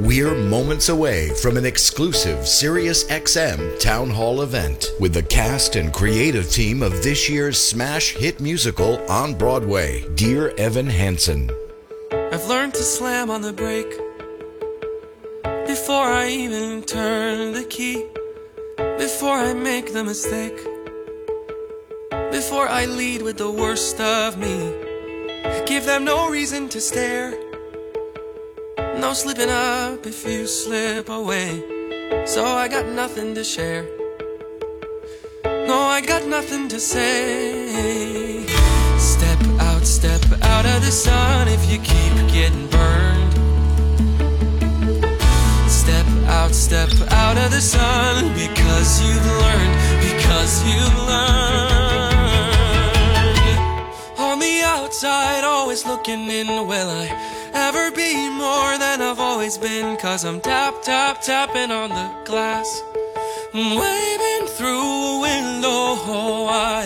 We're moments away from an exclusive SiriusXM Town Hall event with the cast and creative team of this year's smash hit musical on Broadway, Dear Evan Hansen. I've learned to slam on the brake before I even turn the key, before I make the mistake, before I lead with the worst of me. Give them no reason to stare, no slipping up if you slip away. So I got nothing to share, no, I got nothing to say. Step out of the sun if you keep getting burned. Step out of the sun, because you've learned, On the outside, always looking in, will I ever be more than I've always been? 'Cause I'm tapping on the glass, waving through a window. I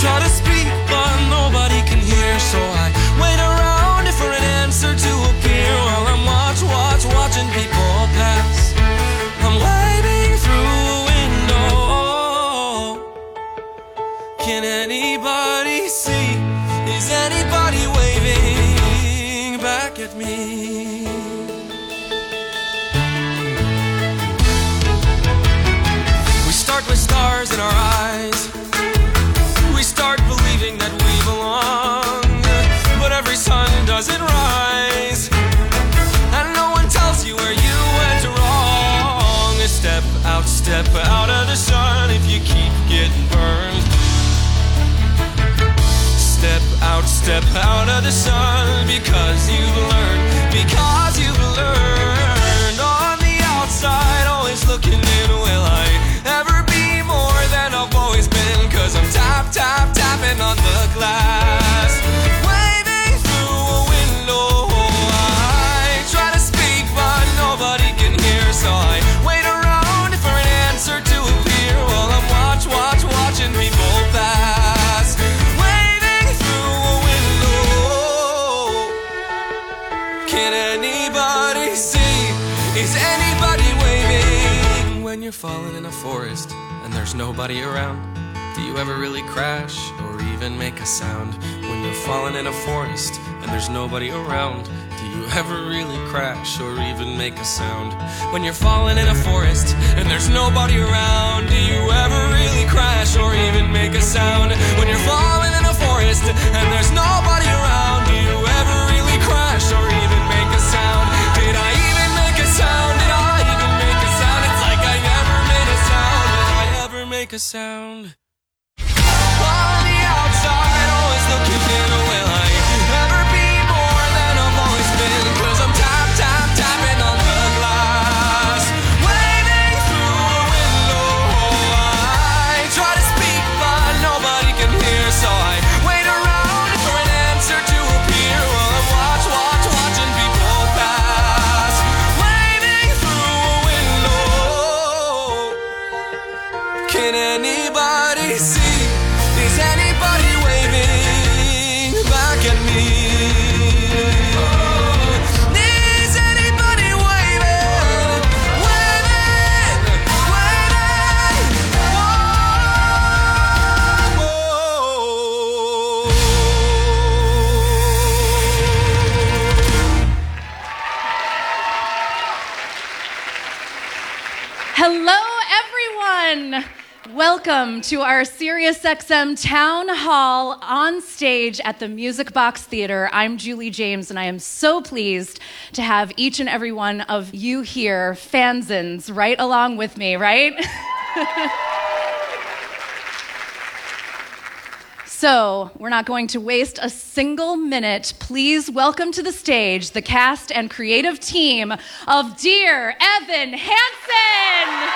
try to speak, but nobody can hear, so I wait around for an answer to appear while I'm watching people pass. I'm waving through a window. Can anybody see? Is anybody waving back at me? We start with stars in our eyes. We start believing that we belong. But every sun doesn't rise, and no one tells you where you went wrong. Step out of the sun if you keep getting burned. Step out of the sun, because you've learned, On the outside, always looking in, will I ever be more than I've always been? 'Cause I'm tapping on the glass, waving through a window. I try to speak, but nobody can hear, so I wait around for an answer to appear while I'm watching people pass. Can anybody see? Is anybody waving? When you're falling in a forest and there's nobody around, do you ever really crash or even make a sound? When you're falling in a forest and there's nobody around, do you ever really crash or even make a sound? When you're falling in a forest and there's nobody around, do you ever really crash or even make a sound? When you're falling in a forest and there's nobody around, do you ever really crash or even make a sound? Did I even make a sound? Did I even make a sound? It's like I never made a sound. Did I ever make a sound? On the outside, always looking in, will I ever be more than I've always been? 'Cause I'm tapping on the glass, waving through a window. I try to speak, but nobody can hear, so I wait around for an answer to appear while I'm watching people pass, waving through a window. Can anybody see? Welcome to our SiriusXM Town Hall on stage at the Music Box Theater. I'm Julie James, and I am so pleased to have each and every one of you here, fansins, right along with me, right? So, we're not going to waste a single minute. Please welcome to the stage the cast and creative team of Dear Evan Hansen!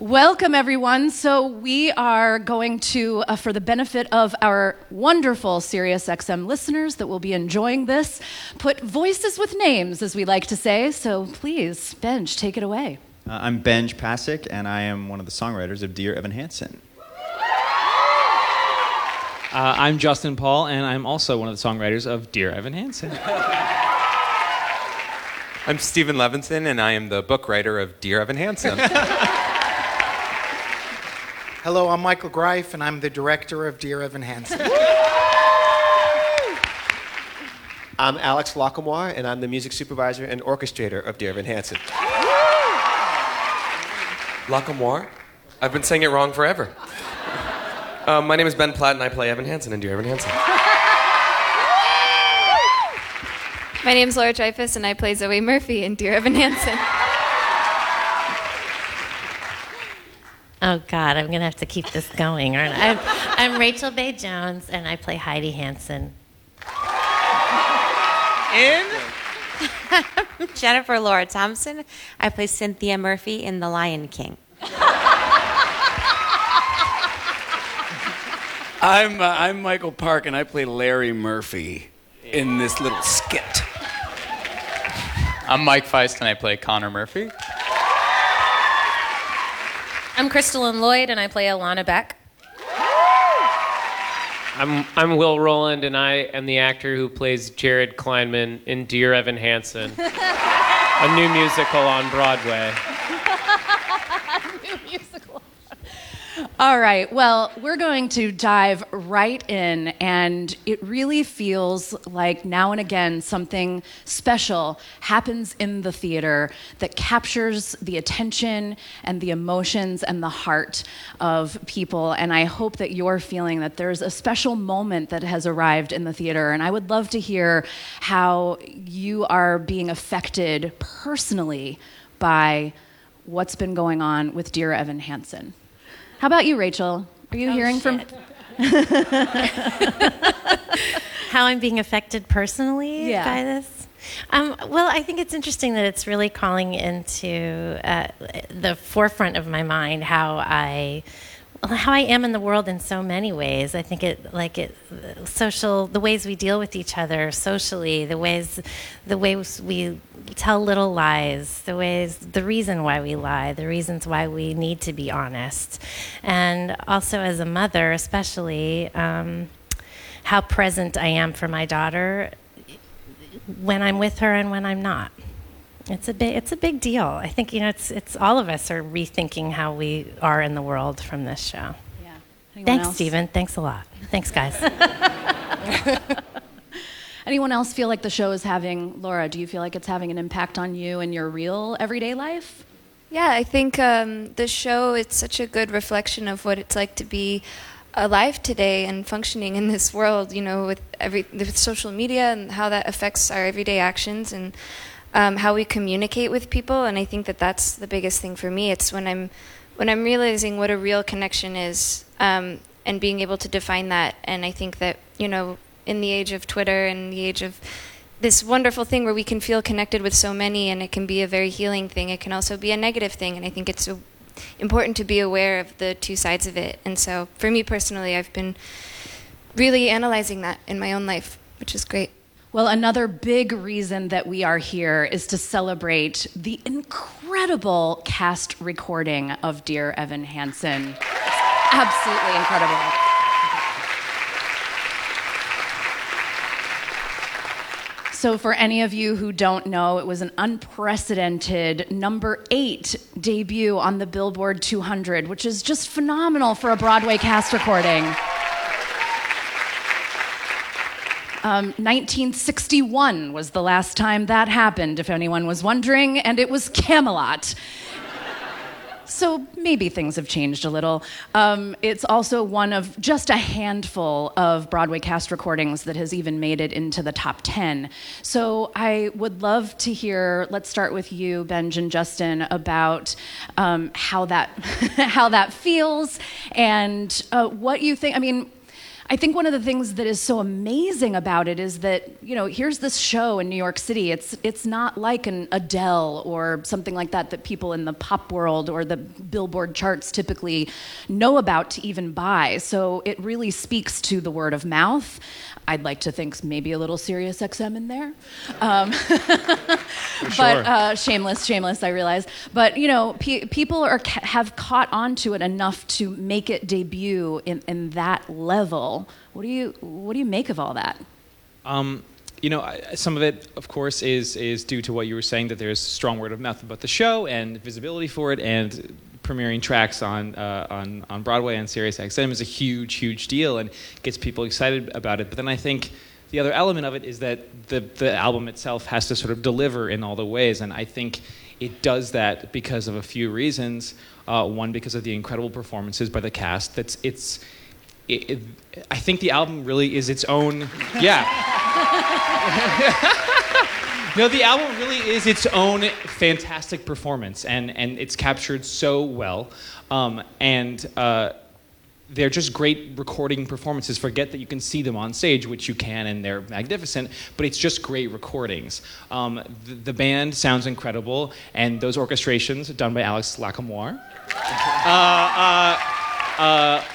Welcome, everyone. So we are going to, for the benefit of our wonderful SiriusXM listeners that will be enjoying this, put voices with names, as we like to say. So please, Benj, take it away. I'm Benj Pasek, and I am one of the songwriters of Dear Evan Hansen. I'm Justin Paul, and I'm also one of the songwriters of Dear Evan Hansen. I'm Stephen Levinson, and I am the book writer of Dear Evan Hansen. Hello, I'm Michael Greif, and I'm the director of Dear Evan Hansen. I'm Alex Lacamoire, and I'm the music supervisor and orchestrator of Dear Evan Hansen. Lacamoire? I've been saying it wrong forever. My name is Ben Platt, and I play Evan Hansen in Dear Evan Hansen. My name is Laura Dreyfuss, and I play Zoe Murphy in Dear Evan Hansen. Oh, God, I'm going to have to keep this going, aren't I? I'm Rachel Bay Jones, and I play Heidi Hansen. And? Jennifer Laura Thompson. I play Cynthia Murphy in The Lion King. I'm Michael Park, and I play Larry Murphy in this little skit. I'm Mike Faist, and I play Connor Murphy. I'm Krystalyn Lloyd, and I play Alana Beck. I'm Will Roland, and I am the actor who plays Jared Kleinman in Dear Evan Hansen, a new musical on Broadway. New musical. All right, well, we're going to dive right in, and it really feels like now and again something special happens in the theater that captures the attention and the emotions and the heart of people, and I hope that you're feeling that there's a special moment that has arrived in the theater, and I would love to hear how you are being affected personally by what's been going on with Dear Evan Hansen. How about you, Rachel? Are you hearing from... How I'm being affected personally by this? Well, I think it's interesting that it's really calling into the forefront of my mind how I am in the world in so many ways. I think the ways we deal with each other socially, the ways we tell little lies, the reason why we lie, the reasons why we need to be honest. And also as a mother, especially, how present I am for my daughter when I'm with her and when I'm not. It's a big deal. I think it's all of us are rethinking how we are in the world from this show. Yeah. Thanks, Stephen. Thanks a lot. Thanks, guys. Anyone else feel like the show is having, Laura, do you feel like it's having an impact on you in your real everyday life? Yeah, I think the show, it's such a good reflection of what it's like to be alive today and functioning in this world, with with social media and how that affects our everyday actions and how we communicate with people, and I think that's the biggest thing for me. It's when I'm realizing what a real connection is, and being able to define that. And I think that in the age of Twitter and the age of this wonderful thing where we can feel connected with so many, and it can be a very healing thing. It can also be a negative thing, and I think it's important to be aware of the two sides of it. And so, for me personally, I've been really analyzing that in my own life, which is great. Well, another big reason that we are here is to celebrate the incredible cast recording of Dear Evan Hansen. It's absolutely incredible. So for any of you who don't know, it was an unprecedented number 8 debut on the Billboard 200, which is just phenomenal for a Broadway cast recording. 1961 was the last time that happened, if anyone was wondering, and it was Camelot. So maybe things have changed a little. It's also one of just a handful of Broadway cast recordings that has even made it into the top 10. So I would love to hear, let's start with you, Benj and Justin, about how that feels and what you think. I mean, I think one of the things that is so amazing about it is that, you know, here's this show in New York City. It's not like an Adele or something like that that people in the pop world or the Billboard charts typically know about to even buy. So it really speaks to the word of mouth. I'd like to think maybe a little SiriusXM in there. But shameless, I realize. But, you know, people have caught on to it enough to make it debut in that level. What do you make of all that? You know, some of it, of course, is due to what you were saying, that there's strong word of mouth about the show and visibility for it, and premiering tracks on Broadway and SiriusXM is a huge, huge deal and gets people excited about it. But then I think the other element of it is that the album itself has to sort of deliver in all the ways, and I think it does that because of a few reasons. One, because of the incredible performances by the cast. I think the album really is its own. Yeah. No, the album really is its own fantastic performance, and it's captured so well. They're just great recording performances. Forget that you can see them on stage, which you can, and they're magnificent, but it's just great recordings. The band sounds incredible, and those orchestrations done by Alex Lacamoire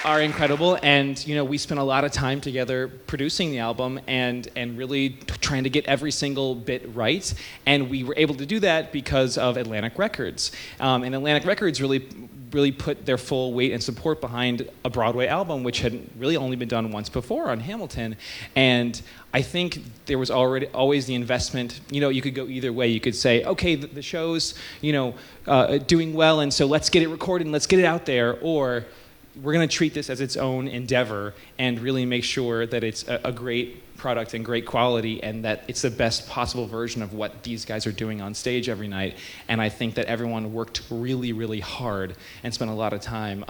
are incredible. And, you know, we spent a lot of time together producing the album and really trying to get every single bit right. And we were able to do that because of Atlantic Records. And Atlantic Records really put their full weight and support behind a Broadway album, which had really only been done once before on Hamilton. And I think there was always the investment. You know, you could go either way. You could say, okay, the show's, you know, doing well, and so let's get it recorded and let's get it out there, or we're going to treat this as its own endeavor and really make sure that it's a great product and great quality, and that it's the best possible version of what these guys are doing on stage every night. And I think that everyone worked really, really hard and spent a lot of time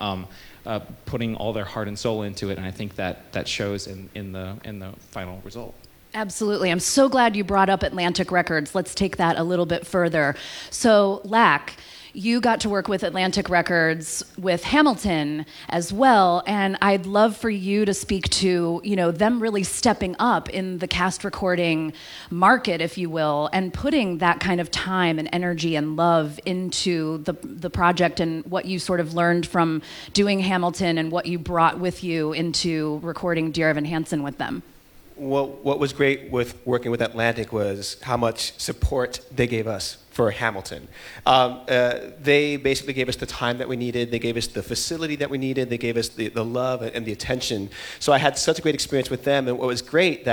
putting all their heart and soul into it, and I think that shows in the final result. Absolutely. I'm so glad you brought up Atlantic Records. Let's take that a little bit further. So, Lac, you got to work with Atlantic Records with Hamilton as well, and I'd love for you to speak to, you know, them really stepping up in the cast recording market, if you will, and putting that kind of time and energy and love into the project, and what you sort of learned from doing Hamilton and what you brought with you into recording Dear Evan Hansen with them. Well, what was great with working with Atlantic was how much support they gave us for Hamilton. They basically gave us the time that we needed. They gave us the facility that we needed. They gave us the love and the attention. So I had such a great experience with them. And what was great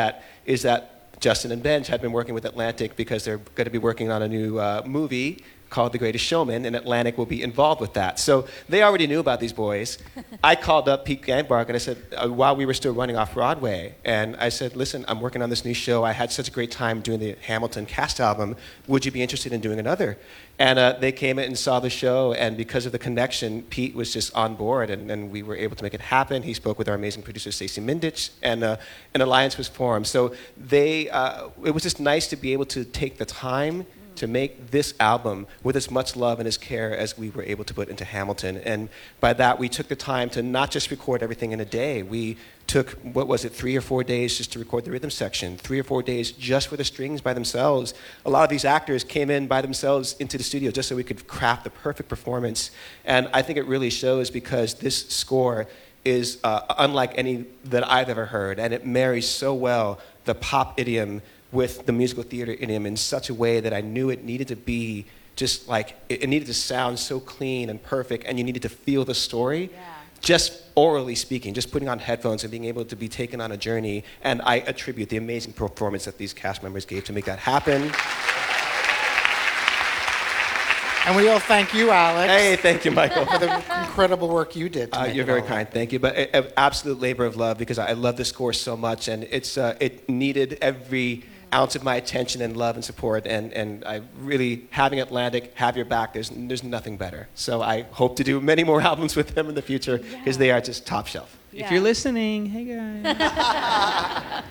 is that Justin and Benj had been working with Atlantic because they're going to be working on a new movie called The Greatest Showman, and Atlantic will be involved with that. So they already knew about these boys. I called up Pete Ganbarg and I said, while we were still running off Broadway, and I said, listen, I'm working on this new show. I had such a great time doing the Hamilton cast album. Would you be interested in doing another? And they came in and saw the show, and because of the connection, Pete was just on board, and we were able to make it happen. He spoke with our amazing producer, Stacey Mindich, and an alliance was formed. So it was just nice to be able to take the time to make this album with as much love and as care as we were able to put into Hamilton. And by that, we took the time to not just record everything in a day. We took, 3 or 4 days just to record the rhythm section, 3 or 4 days just for the strings by themselves. A lot of these actors came in by themselves into the studio just so we could craft the perfect performance. And I think it really shows, because this score is unlike any that I've ever heard, and it marries so well the pop idiom with the musical theater in him in such a way that I knew it needed to be just like, it needed to sound so clean and perfect, and you needed to feel the story. Yeah. Just orally speaking, just putting on headphones and being able to be taken on a journey. And I attribute the amazing performance that these cast members gave to make that happen. And we all thank you, Alex. Hey, thank you, Michael, for the incredible work you did. You're very kind, thank you. But absolute labor of love, because I love this score so much, and it needed every ounce of my attention and love and support, and I really, having Atlantic have your back, there's nothing better. So I hope to do many more albums with them in the future, because they are just top shelf. Yeah. If you're listening, hey guys.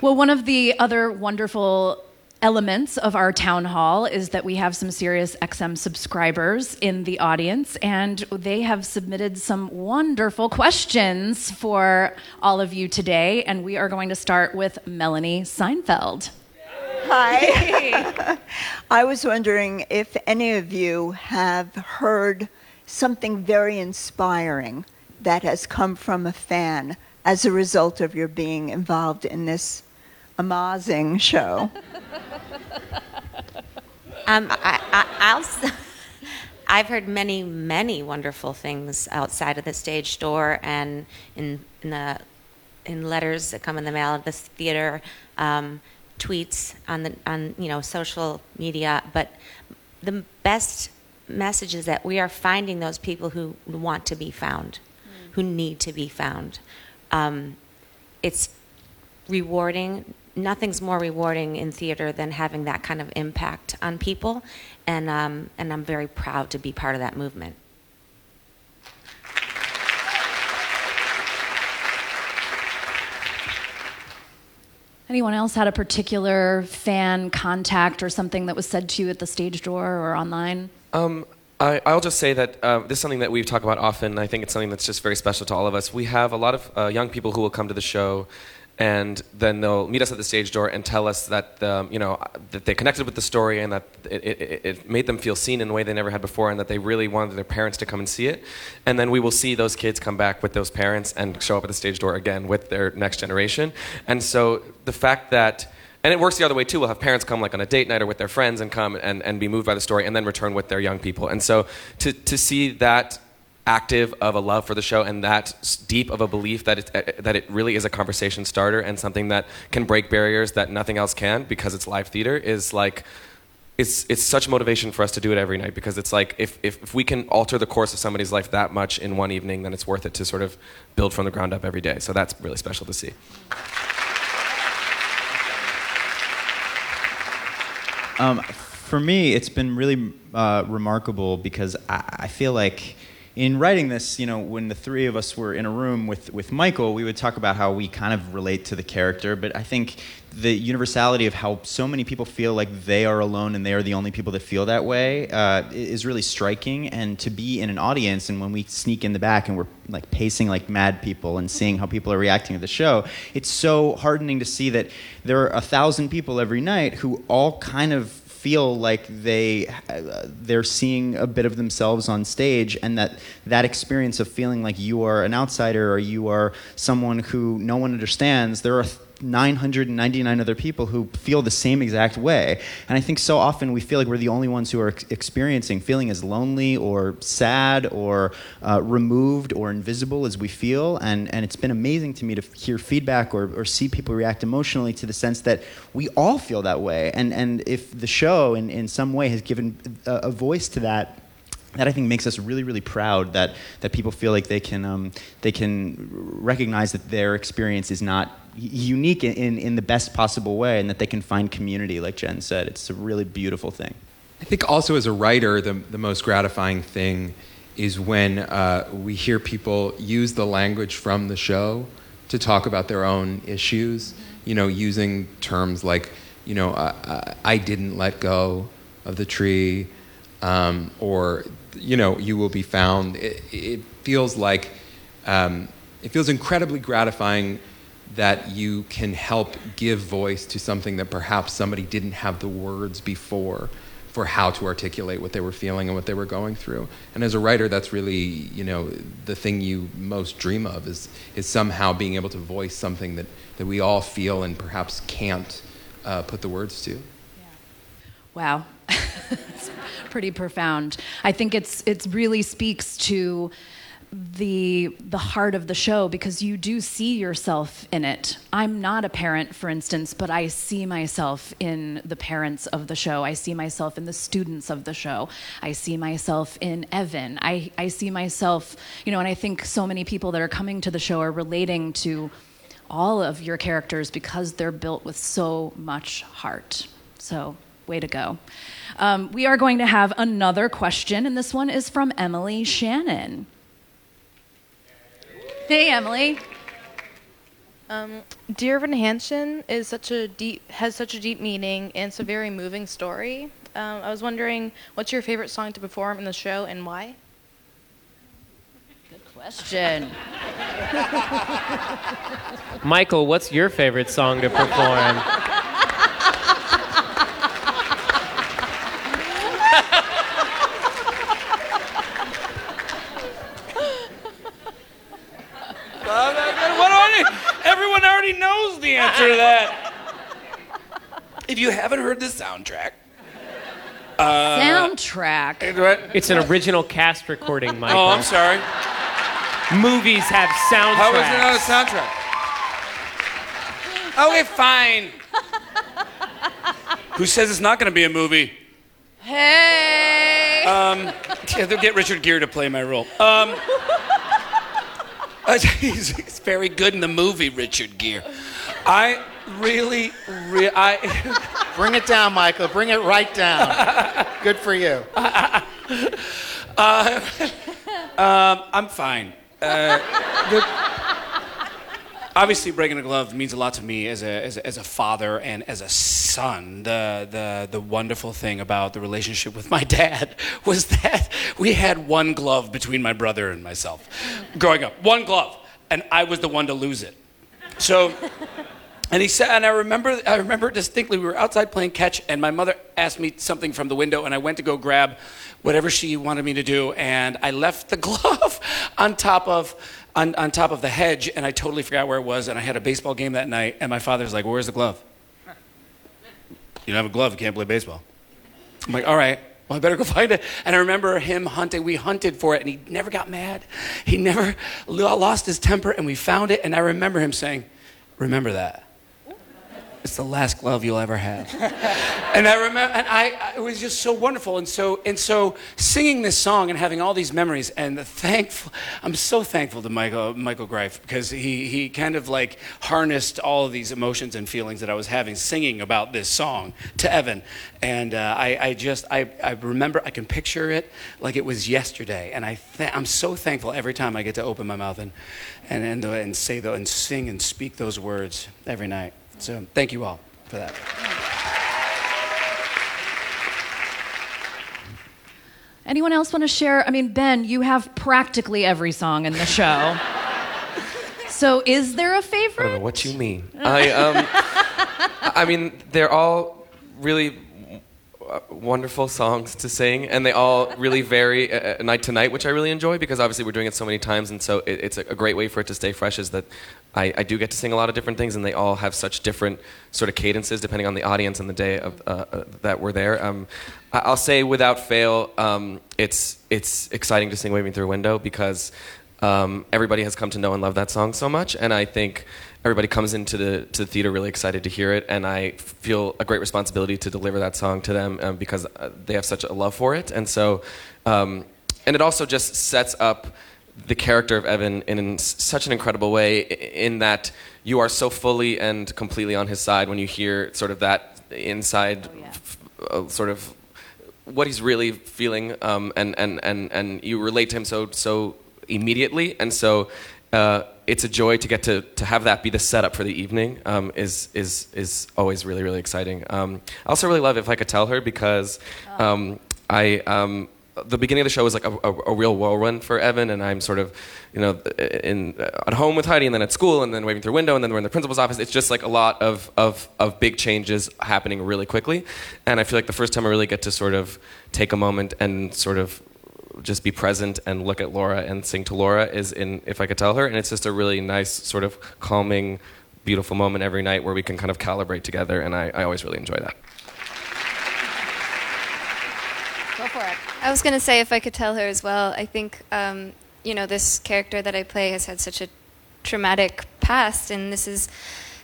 Well, one of the other wonderful elements of our town hall is that we have some SiriusXM subscribers in the audience, and they have submitted some wonderful questions for all of you today, and we are going to start with Melanie Seinfeld. Hi. I was wondering if any of you have heard something very inspiring that has come from a fan as a result of your being involved in this amazing show. I've heard many, many wonderful things outside of the stage door and in letters that come in the mail at this theater, tweets on social media. But the best message is that we are finding those people who want to be found, who need to be found. It's rewarding. Nothing's more rewarding in theater than having that kind of impact on people, and I'm very proud to be part of that movement. Anyone else had a particular fan contact or something that was said to you at the stage door or online? I'll just say that this is something that we talk about often, and I think it's something that's just very special to all of us. We have a lot of young people who will come to the show, and then they'll meet us at the stage door and tell us that that they connected with the story and that it made them feel seen in a way they never had before, and that they really wanted their parents to come and see it. And then we will see those kids come back with those parents and show up at the stage door again with their next generation. And so the fact that, and it works the other way too. We'll have parents come like on a date night or with their friends and come and be moved by the story and then return with their young people. And so to see that active of a love for the show and that deep of a belief that it really is a conversation starter and something that can break barriers that nothing else can because it's live theater is like, it's such motivation for us to do it every night, because it's like if we can alter the course of somebody's life that much in one evening, then it's worth it to sort of build from the ground up every day. So that's really special to see. For me, it's been really remarkable because I feel like in writing this, when the three of us were in a room with Michael, we would talk about how we kind of relate to the character, but I think the universality of how so many people feel like they are alone and they are the only people that feel that way is really striking. And to be in an audience, and when we sneak in the back and we're like pacing like mad people and seeing how people are reacting to the show, it's so heartening to see that there are 1,000 people every night who all kind of feel like they're seeing a bit of themselves on stage, and that experience of feeling like you are an outsider or you are someone who no one understands. There are 999 other people who feel the same exact way, and I think so often we feel like we're the only ones who are experiencing feeling as lonely or sad or removed or invisible as we feel, and it's been amazing to me to hear feedback or see people react emotionally to the sense that we all feel that way, and if the show in some way has given a voice to that, that I think makes us really, really proud that people feel like they can recognize that their experience is not unique in the best possible way, and that they can find community, like Jen said. It's a really beautiful thing. I think also as a writer, the most gratifying thing is when we hear people use the language from the show to talk about their own issues, using terms like, I didn't let go of the tree, or, you will be found. It feels like, it feels incredibly gratifying that you can help give voice to something that perhaps somebody didn't have the words before for how to articulate what they were feeling and what they were going through. And as a writer, that's really, the thing you most dream of is somehow being able to voice something that we all feel and perhaps can't put the words to. Yeah. Wow. It's pretty profound. I think it really speaks to the heart of the show, because you do see yourself in it. I'm not a parent, for instance, but I see myself in the parents of the show. I see myself in the students of the show. I see myself in Evan. I see myself, and I think so many people that are coming to the show are relating to all of your characters because they're built with so much heart. So way to go. We are going to have another question, and this one is from Emily Shannon. Hey, Emily. Dear Evan Hansen is has such a deep meaning, and it's a very moving story. I was wondering, what's your favorite song to perform in the show, and why? Good question. Michael, what's your favorite song to perform? Everyone already knows the answer to that. If you haven't heard the soundtrack. Soundtrack? It's an original cast recording, Michael. Oh, I'm sorry. Movies have soundtracks. How was it not a soundtrack? Okay, fine. Who says it's not going to be a movie? Hey. They'll get Richard Gere to play my role. He's very good in the movie, Richard Gere. I bring it down, Michael. Bring it right down. Good for you. I'm fine. Obviously, breaking a glove means a lot to me as a father and as a son. The wonderful thing about the relationship with my dad was that we had one glove between my brother and myself growing up. One glove, and I was the one to lose it. So, and he said, and I remember distinctly, we were outside playing catch, and my mother asked me something from the window, and I went to go grab whatever she wanted me to do, and I left the glove on top of the hedge, and I totally forgot where it was, and I had a baseball game that night, and my father's like, well, where's the glove? You don't have a glove, you can't play baseball. I'm like, all right, well, I better go find it. And I remember him hunting, we hunted for it, and he never got mad. He never lost his temper, and we found it, and I remember him saying, remember that. It's the last glove you'll ever have. And I remember, and it was just so wonderful. And so singing this song and having all these memories, and I'm so thankful to Michael Greif, because he kind of like harnessed all of these emotions and feelings that I was having singing about this song to Evan. And I remember, I can picture it like it was yesterday. And I'm so thankful every time I get to open my mouth and say and sing and speak those words every night. So thank you all for that. Anyone else want to share? I mean, Ben, you have practically every song in the show. So is there a favorite? I don't know what you mean. I mean, they're all really wonderful songs to sing, and they all really vary night to night, which I really enjoy, because obviously we're doing it so many times, and so it's a great way for it to stay fresh, is that I do get to sing a lot of different things, and they all have such different sort of cadences depending on the audience and the day of that we're there. I'll say without fail, it's exciting to sing Waving Through a Window, because everybody has come to know and love that song so much, and I think everybody comes into the theater really excited to hear it, and I feel a great responsibility to deliver that song to them, because they have such a love for it. And so, and it also just sets up the character of Evan in such an incredible way, in that you are so fully and completely on his side when you hear sort of that inside sort of what he's really feeling, and you relate to him so immediately, and so. It's a joy to get to have that be the setup for the evening. Is always really, really exciting. I also really love If I Could Tell Her, because the beginning of the show was like a real whirlwind for Evan, and I'm sort of, you know, at home with Heidi, and then at school, and then Waving Through a Window, and then we're in the principal's office. It's just like a lot of big changes happening really quickly, and I feel like the first time I really get to sort of take a moment and sort of just be present and look at Laura and sing to Laura is in If I Could Tell Her, and it's just a really nice sort of calming, beautiful moment every night where we can kind of calibrate together, and I always really enjoy that. Go for it. I was going to say If I Could Tell Her as well. I think, you know, this character that I play has had such a traumatic past, and this is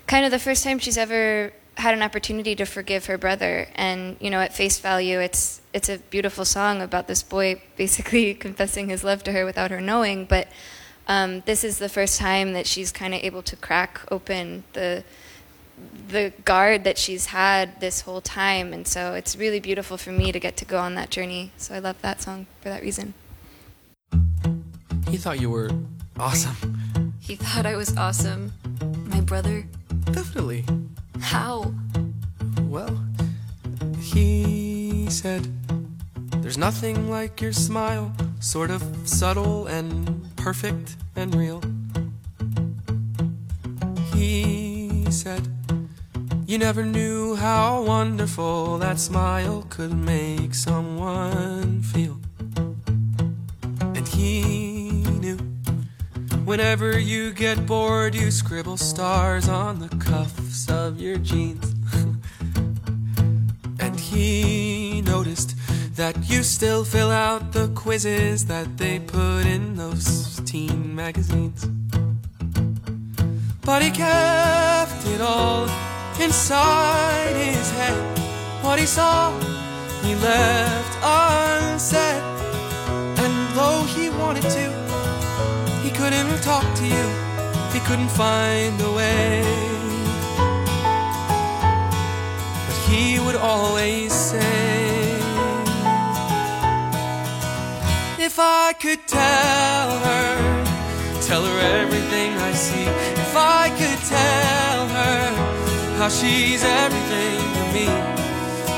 kind of the first time she's ever had an opportunity to forgive her brother, and you know, at face value, it's a beautiful song about this boy basically confessing his love to her without her knowing. But this is the first time that she's kind of able to crack open the guard that she's had this whole time, and so it's really beautiful for me to get to go on that journey. So I love that song for that reason. He thought you were awesome. He thought I was awesome. My brother? Definitely. How? Well, he said, there's nothing like your smile, sort of subtle and perfect and real. He said, you never knew how wonderful that smile could make someone feel. And he knew, whenever you get bored, you scribble stars on the cuffs of your jeans. And he noticed that you still fill out the quizzes that they put in those teen magazines. But he kept it all inside his head. What he saw, he left unsaid. And though he wanted to, he couldn't talk to you. He couldn't find a way. But he would always say, if I could tell her everything I see. If I could tell her how she's everything to me.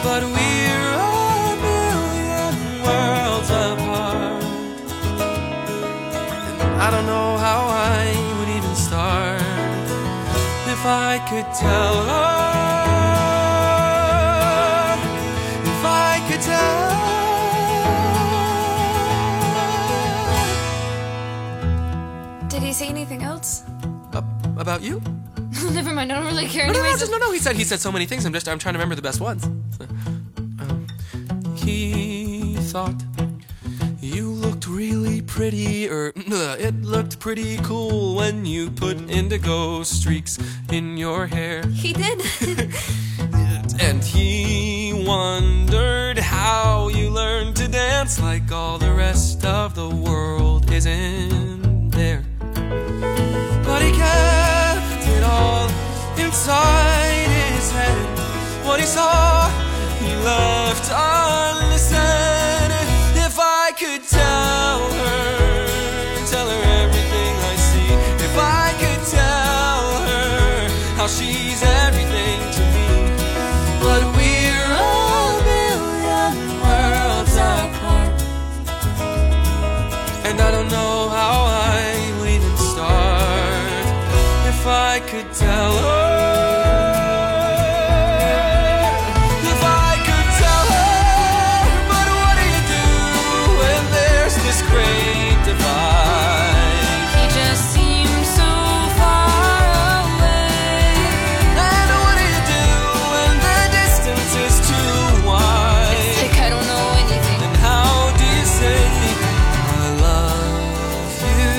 But we're a million worlds apart, and I don't know how I would even start. If I could tell her, if I could tell her. Did he say anything else? About you? Never mind, I don't really care anyways. No, he said so many things, I'm trying to remember the best ones. He thought you looked really pretty, or it looked pretty cool when you put indigo streaks in your hair. He did. And he wondered how you learned to dance like all the rest of the world isn't there. But he kept it all inside his head. What he saw, he left unsaid. If I could tell her everything I see. If I could tell her how she's everything to me. But we're a million worlds apart, and I don't know how I. If I could tell her, if I could tell her, but what do you do when there's this great divide? He just seems so far away. And what do you do when the distance is too wide? It's like I don't know anything. And how do you say? I love you.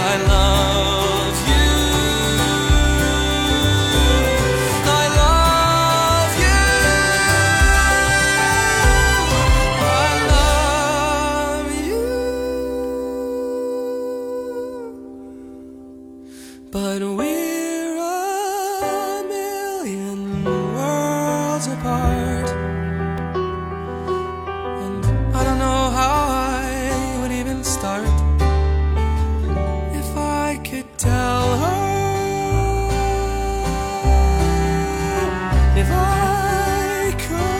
I love you. I love you. But we're a million worlds apart, and I don't know how I would even start. Tell her if I could.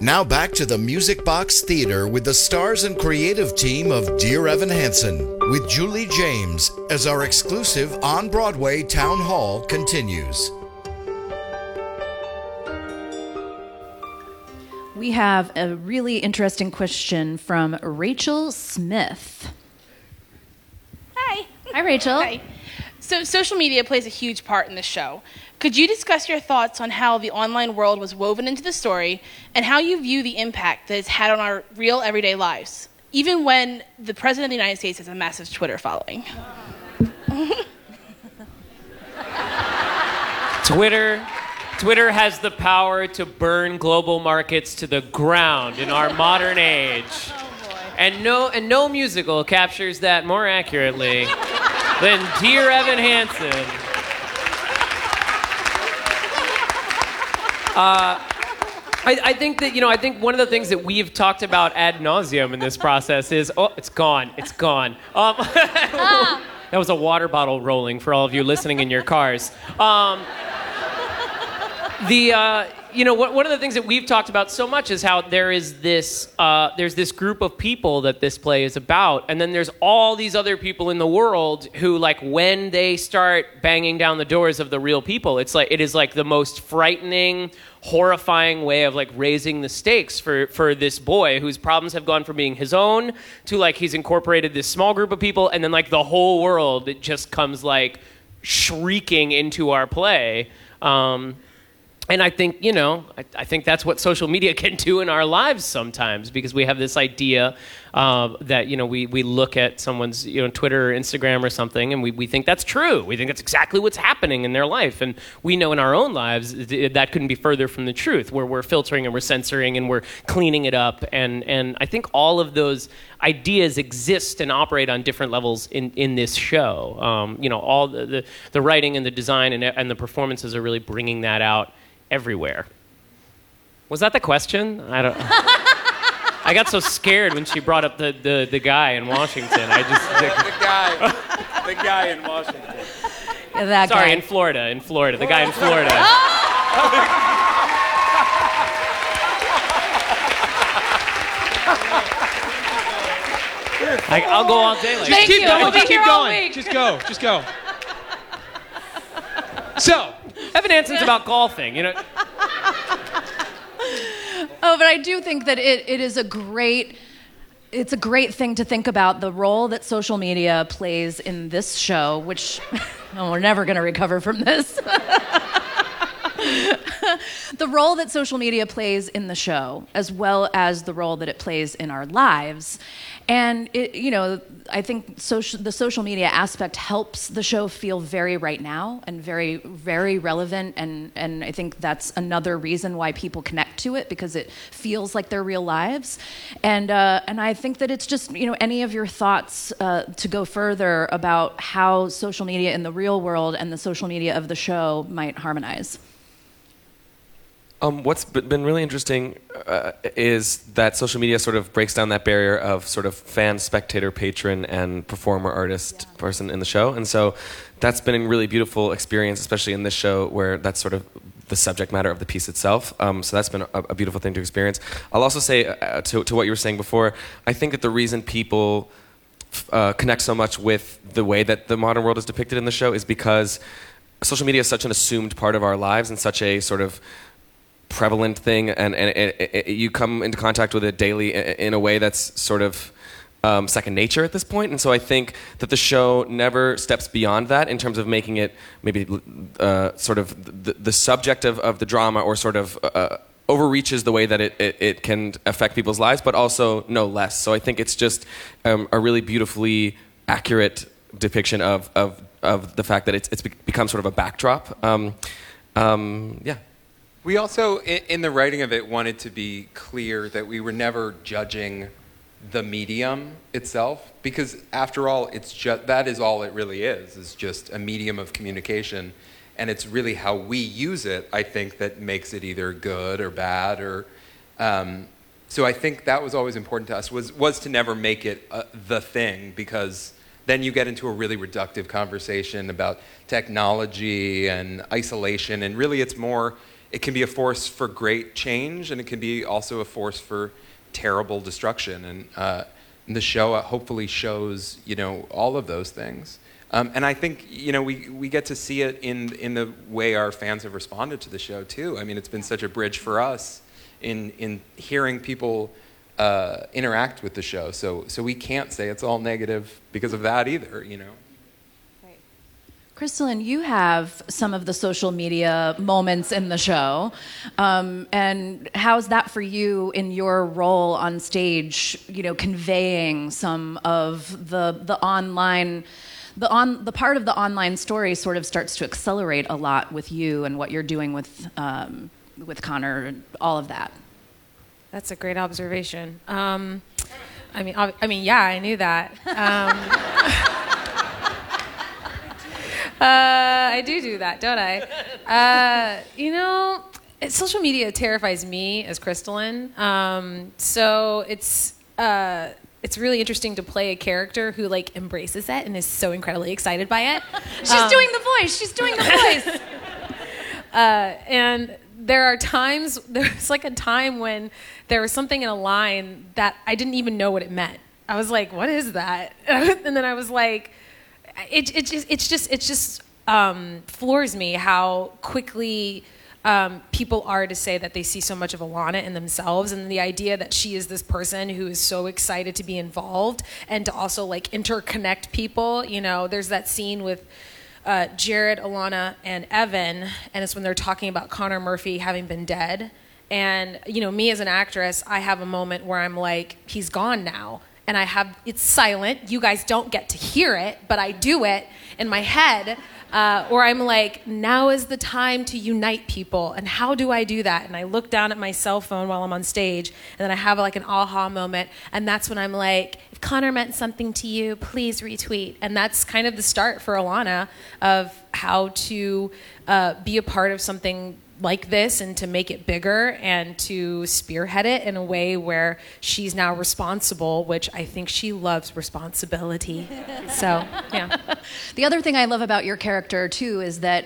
Now back to the Music Box Theater with the stars and creative team of Dear Evan Hansen, with Julie James as our exclusive on-Broadway town hall continues. We have a really interesting question from Rachel Smith. Hi. Hi, Rachel. Hi. So social media plays a huge part in the show. Could you discuss your thoughts on how the online world was woven into the story and how you view the impact that it's had on our real everyday lives, even when the President of the United States has a massive Twitter following? Twitter has the power to burn global markets to the ground in our modern age. Oh boy. And no musical captures that more accurately than Dear Evan Hansen. I think that, you know, I think one of the things that we've talked about ad nauseum in this process is, oh, it's gone. It's gone. That was a water bottle rolling for all of you listening in your cars. You know, one of the things that we've talked about so much is how there is this, there's this group of people that this play is about, and then there's all these other people in the world who, like, when they start banging down the doors of the real people, it's like, it is like the most frightening, horrifying way of, like, raising the stakes for this boy whose problems have gone from being his own to, like, he's incorporated this small group of people, and then, like, the whole world, it just comes, like, shrieking into our play. And I think, you know, I think that's what social media can do in our lives sometimes, because we have this idea that, you know, we look at someone's, you know, Twitter or Instagram or something, and we think that's true. We think that's exactly what's happening in their life. And we know in our own lives that couldn't be further from the truth, where we're filtering and we're censoring and we're cleaning it up. And I think all of those ideas exist and operate on different levels in this show. You know, all the writing and the design and the performances are really bringing that out everywhere. Was that the question? I don't. I got so scared when she brought up the guy in Washington. I just the guy in Washington. Yeah, that Sorry, guy. in Florida, the guy in Florida. I'll go all day. Like, just keep going. We'll keep going. Just go. So. Evan Hansen's about golfing, you know. Oh, but I do think that it is a great, it's a great thing to think about, the role that social media plays in this show, which we're never going to recover from this. The role that social media plays in the show, as well as the role that it plays in our lives. And, you know, I think the social media aspect helps the show feel very right now and very, very relevant. And I think that's another reason why people connect to it, because it feels like their real lives. And I think that it's just, you know, any of your thoughts to go further about how social media in the real world and the social media of the show might harmonize. What's been really interesting is that social media sort of breaks down that barrier of sort of fan, spectator, patron, and performer, artist, person in the show. And so that's been a really beautiful experience, especially in this show where that's sort of the subject matter of the piece itself. So that's been a beautiful thing to experience. I'll also say to what you were saying before, I think that the reason people connect so much with the way that the modern world is depicted in the show is because social media is such an assumed part of our lives and such a sort of prevalent thing, and you come into contact with it daily in a way that's sort of second nature at this point. And so I think that the show never steps beyond that in terms of making it maybe sort of the subject of the drama, or sort of overreaches the way that it can affect people's lives, but also no less. So I think it's just a really beautifully accurate depiction of the fact that it's become sort of a backdrop. Yeah. We also, in the writing of it, wanted to be clear that we were never judging the medium itself, because after all, it's just, that is all it really is just a medium of communication, and it's really how we use it, I think, that makes it either good or bad, or so I think that was always important to us, was to never make it the thing, because then you get into a really reductive conversation about technology and isolation, and really it's more, it can be a force for great change, and it can be also a force for terrible destruction. And the show hopefully shows, you know, all of those things. And I think, you know, we get to see it in the way our fans have responded to the show too. I mean, it's been such a bridge for us in hearing people interact with the show. So we can't say it's all negative because of that either, you know. Krystalyn, you have some of the social media moments in the show, and how's that for you in your role on stage? You know, conveying some of the part of the online story sort of starts to accelerate a lot with you and what you're doing with Connor and all of that. That's a great observation. I mean, yeah, I knew that. I do that, don't I? You know, Social media terrifies me as Krystalyn. So it's really interesting to play a character who like embraces it and is so incredibly excited by it. She's doing the voice. And there was a time when there was something in a line that I didn't even know what it meant. I was like, what is that? And then I was like, it just floors me how quickly people are to say that they see so much of Alana in themselves, and the idea that she is this person who is so excited to be involved and to also like interconnect people. You know, there's that scene with Jared, Alana, and Evan, and it's when they're talking about Connor Murphy having been dead. And you know, me as an actress, I have a moment where I'm like, he's gone now. And it's silent. You guys don't get to hear it, but I do it in my head. Or I'm like, now is the time to unite people. And how do I do that? And I look down at my cell phone while I'm on stage, and then I have like an aha moment. And that's when I'm like, if Connor meant something to you, please retweet. And that's kind of the start for Alana of how to be a part of something like this and to make it bigger and to spearhead it in a way where she's now responsible, which I think she loves responsibility. So, yeah. The other thing I love about your character too is that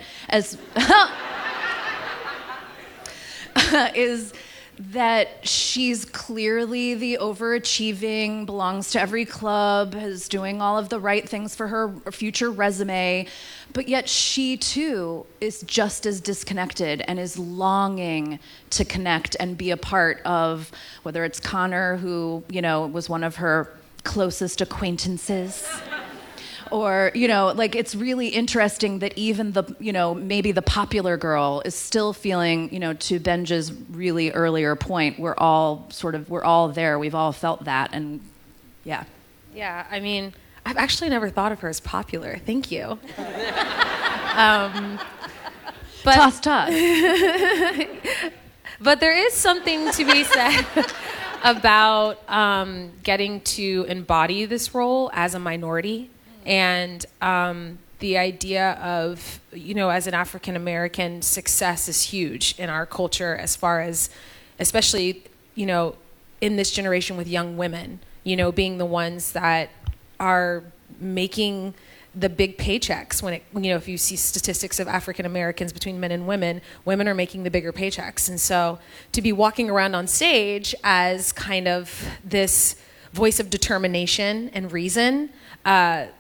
she's clearly the overachieving, belongs to every club, is doing all of the right things for her future resume, but yet she too is just as disconnected and is longing to connect and be a part of, whether it's Connor, who, you know, was one of her closest acquaintances. Or, you know, like, it's really interesting that even the, you know, maybe the popular girl is still feeling, you know, to Benj's really earlier point, we're all there, we've all felt that, and yeah. Yeah, I mean, I've actually never thought of her as popular, thank you. But, toss. But there is something to be said about getting to embody this role as a minority. And the idea of, you know, as an African American, success is huge in our culture as far as, especially, you know, in this generation with young women, you know, being the ones that are making the big paychecks. When it, you know, if you see statistics of African Americans between men and women, women are making the bigger paychecks. And so to be walking around on stage as kind of this voice of determination and reason,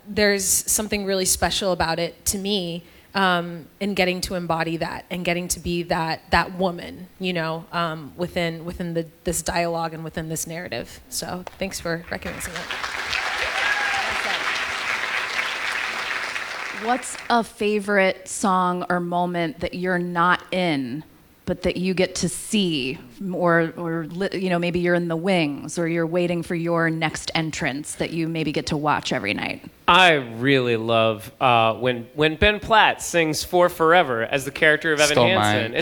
there's something really special about it to me, in getting to embody that and getting to be that woman, you know, within this dialogue and within this narrative. So thanks for recognizing that. What's a favorite song or moment that you're not in, but that you get to see, or you know, maybe you're in the wings, or you're waiting for your next entrance that you maybe get to watch every night? I really love when Ben Platt sings "For Forever" as the character of Evan Hansen.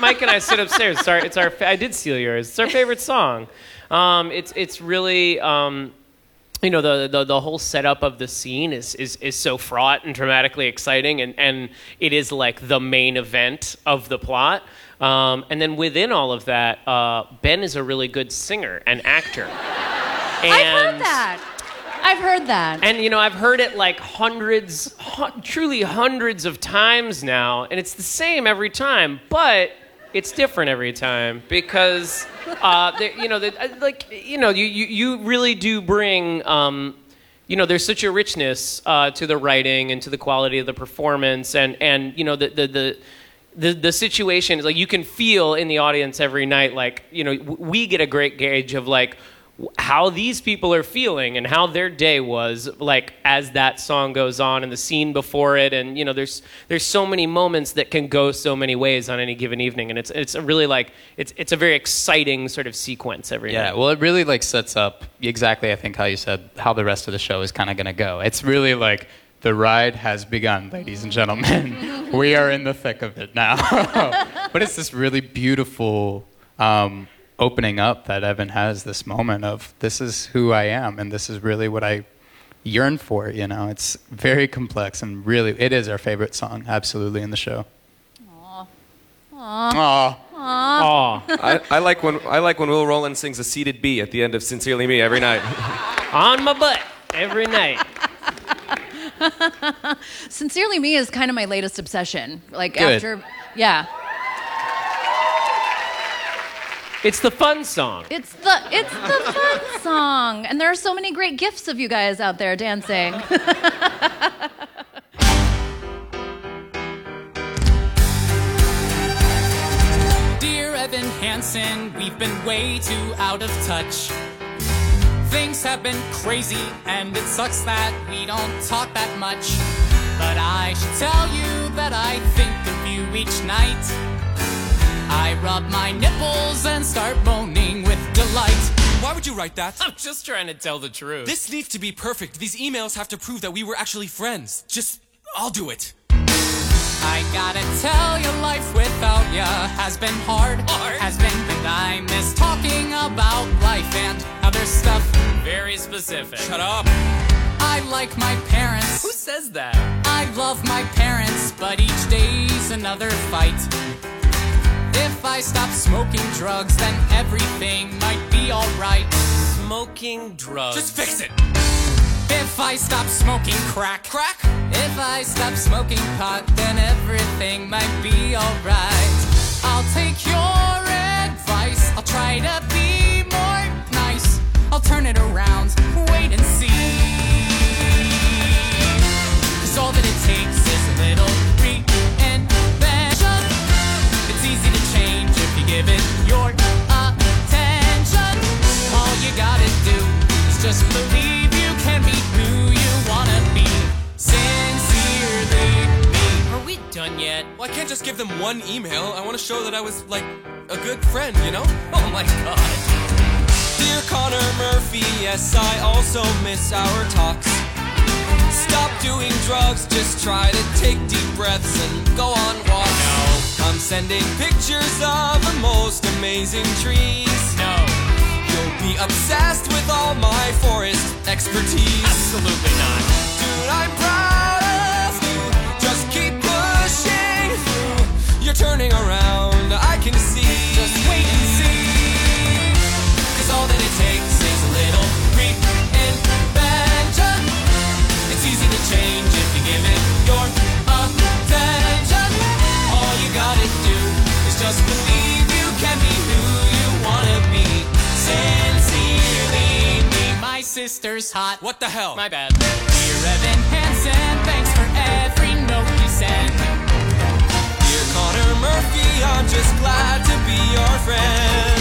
Mike and I sit upstairs. I did steal yours. It's our favorite song. It's really. You know, the whole setup of the scene is so fraught and dramatically exciting, and it is like the main event of the plot. And then within all of that, Ben is a really good singer and actor. I've heard that. And, you know, I've heard it like truly hundreds of times now, and it's the same every time, but it's different every time because, you know, you really do bring, you know, there's such a richness to the writing and to the quality of the performance, and you know, the situation is like you can feel in the audience every night, like, you know, we get a great gauge of like how these people are feeling and how their day was, like, as that song goes on and the scene before it, and you know, there's so many moments that can go so many ways on any given evening, and it's a really like it's a very exciting sort of sequence every night. Yeah, well, it really like sets up exactly, I think, how you said, how the rest of the show is kind of going to go. It's really like the ride has begun, ladies and gentlemen. We are in the thick of it now. But it's this really beautiful opening up that Evan has, this moment of, this is who I am and this is really what I yearn for, you know. It's very complex, and really it is our favorite song, absolutely, in the show. Aww. I like when Will Roland sings a seated B at the end of Sincerely Me every night. On my butt every night. Sincerely Me is kind of my latest obsession. Like good. After, yeah. It's the fun song. It's the fun song, and there are so many great gifs of you guys out there dancing. Dear Evan Hansen, we've been way too out of touch. Things have been crazy, and it sucks that we don't talk that much. But I should tell you that I think of you each night. I rub my nipples and start moaning with delight. Why would you write that? I'm just trying to tell the truth. This needs to be perfect. These emails have to prove that we were actually friends. Just, I'll do it. I gotta tell you, life without ya has been hard. Has been, and I miss talking about life and other stuff. Very specific. Shut up. I like my parents. Who says that? I love my parents, but each day's another fight. If I stop smoking drugs, then everything might be alright. Smoking drugs. Just fix it. If I stop smoking crack. If I stop smoking pot, then everything might be alright. I'll take your advice. I'll try to be more nice. I'll turn it around. Wait and see. 'Cause all that it takes is a little reinvention. It's easy to change if you give it your attention. All you gotta do is just believe you can be who you wanna be. Sincerely me. Are we done yet? Well, I can't just give them one email. I want to show that I was, like, a good friend, you know? Oh my god. Dear Connor Murphy, yes, I also miss our talks. Stop doing drugs, just try to take deep breaths and go on walks. No. I'm sending pictures of the most amazing trees. No. You'll be obsessed with all my forest expertise. Absolutely not. Dude, I'm proud of you. Just keep pushing through. You're turning around, I can see. Just wait and see. 'Cause all that it takes is a little reinvention. It's easy to change if you give it your attention. All you gotta do is just believe you can be who you wanna be. Sincerely me. My sister's hot. What the hell? My bad. Dear Evan Hansen, thanks for every note you sent. Dear Connor Murphy, I'm just glad to be your friend.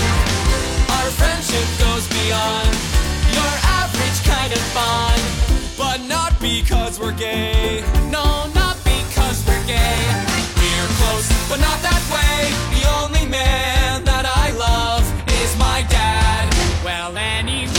Our friendship goes beyond your average kind of fun. But not because we're gay. No, not because we're gay. We're close, but not that way. The only man that I love is my dad. Well, anyway.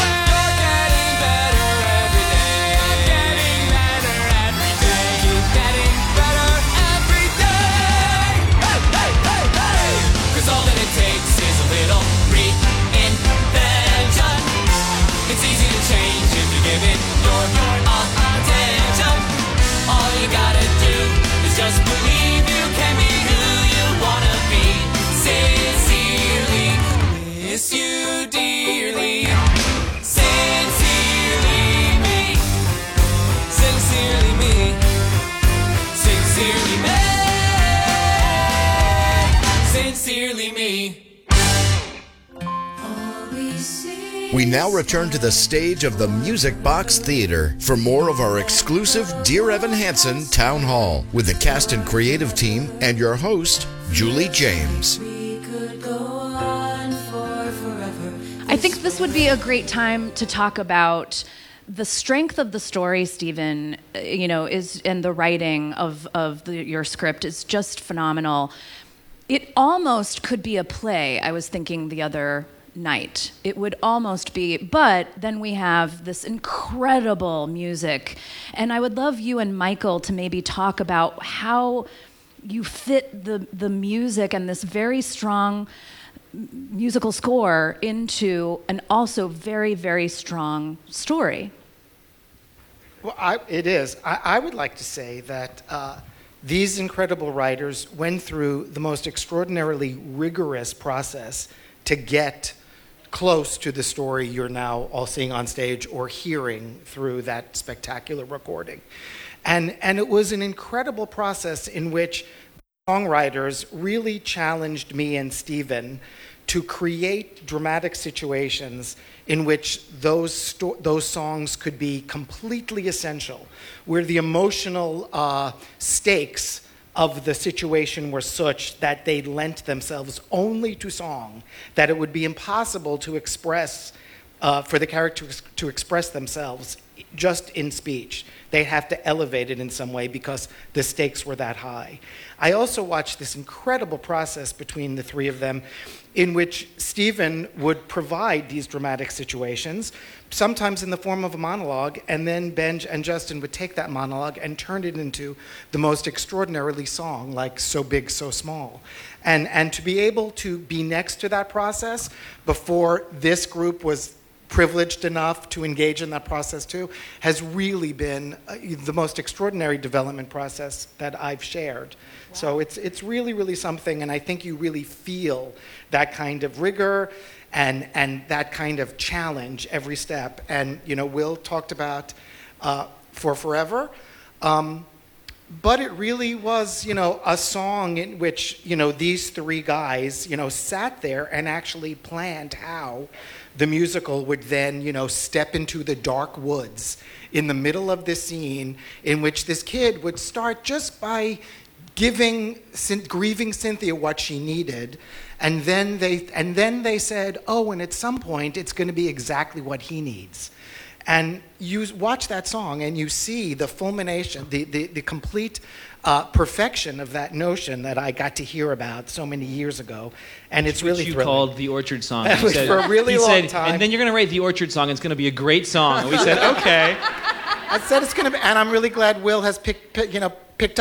We now return to the stage of the Music Box Theater for more of our exclusive Dear Evan Hansen Town Hall with the cast and creative team and your host, Julie James. I think this would be a great time to talk about the strength of the story, Stephen, you know, is, and the writing of your script is just phenomenal. It almost could be a play, I was thinking the other night. It would almost be, but then we have this incredible music. And I would love you and Michael to maybe talk about how you fit the music and this very strong musical score into an also very, very strong story. Well, I would like to say that These incredible writers went through the most extraordinarily rigorous process to get close to the story you're now all seeing on stage or hearing through that spectacular recording. And it was an incredible process in which songwriters really challenged me and Stephen to create dramatic situations in which those songs could be completely essential, where the emotional stakes of the situation were such that they lent themselves only to song, that it would be impossible to express, for the characters to express themselves just in speech. They'd have to elevate it in some way because the stakes were that high. I also watched this incredible process between the three of them in which Stephen would provide these dramatic situations, sometimes in the form of a monologue, and then Benj and Justin would take that monologue and turn it into the most extraordinarily song, like So Big, So Small. And to be able to be next to that process before this group was privileged enough to engage in that process too, has really been the most extraordinary development process that I've shared. Wow. So it's really, really something, and I think you really feel that kind of rigor and that kind of challenge every step. And you know, Will talked about For Forever, but it really was, you know, a song in which, you know, these three guys, you know, sat there and actually planned how the musical would then, you know, step into the dark woods in the middle of this scene in which this kid would start just by giving, grieving Cynthia what she needed, and then they said, oh, and at some point it's going to be exactly what he needs. And you watch that song and you see the fulmination, the complete perfection of that notion that I got to hear about so many years ago. And it's really thrilling. You called the Orchard Song. That was for a really long time. And then you're going to write the Orchard Song, and it's going to be a great song. And we said, okay. I said it's going to be, and I'm really glad Will has picked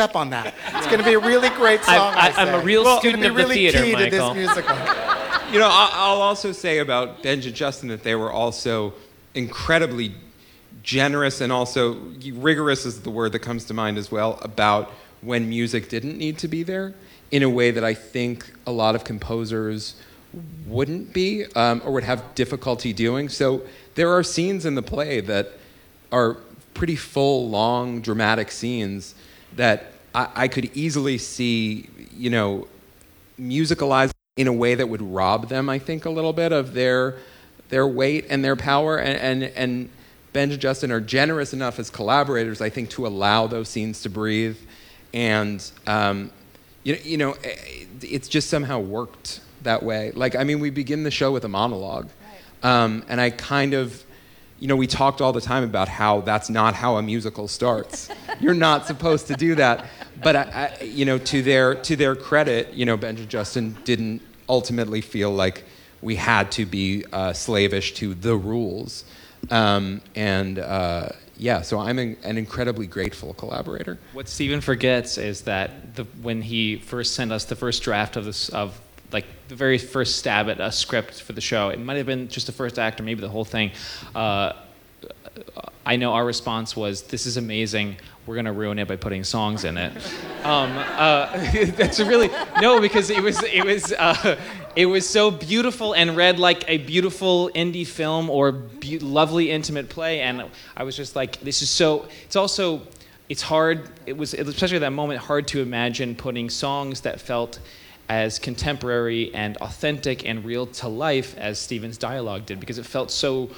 up on that. It's going to be a really great song. I'm a real student of the theater, Michael. It's going to be really key to this musical. You know, I'll also say about Benj and Justin that they were also incredibly generous and also rigorous is the word that comes to mind as well about when music didn't need to be there in a way that I think a lot of composers wouldn't be or would have difficulty doing. So there are scenes in the play that are pretty full, long, dramatic scenes that I could easily see, you know, musicalized in a way that would rob them, I think, a little bit of their weight and their power, and Benj and Justin are generous enough as collaborators, I think, to allow those scenes to breathe, and you know, it's just somehow worked that way. Like, I mean, we begin the show with a monologue, and I kind of, you know, we talked all the time about how that's not how a musical starts. You're not supposed to do that, but I, you know, to their credit, you know, Benj and Justin didn't ultimately feel like we had to be slavish to the rules. So I'm an incredibly grateful collaborator. What Stephen forgets is that when he first sent us the first draft of the very first stab at a script for the show, it might have been just the first act or maybe the whole thing. I know our response was, this is amazing. We're going to ruin it by putting songs in it. That's really... No, because it was so beautiful and read like a beautiful indie film or lovely intimate play. And I was just like, this is so... It's also... It's hard... It was, especially at that moment, hard to imagine putting songs that felt as contemporary and authentic and real to life as Stephen's dialogue did, because it felt so...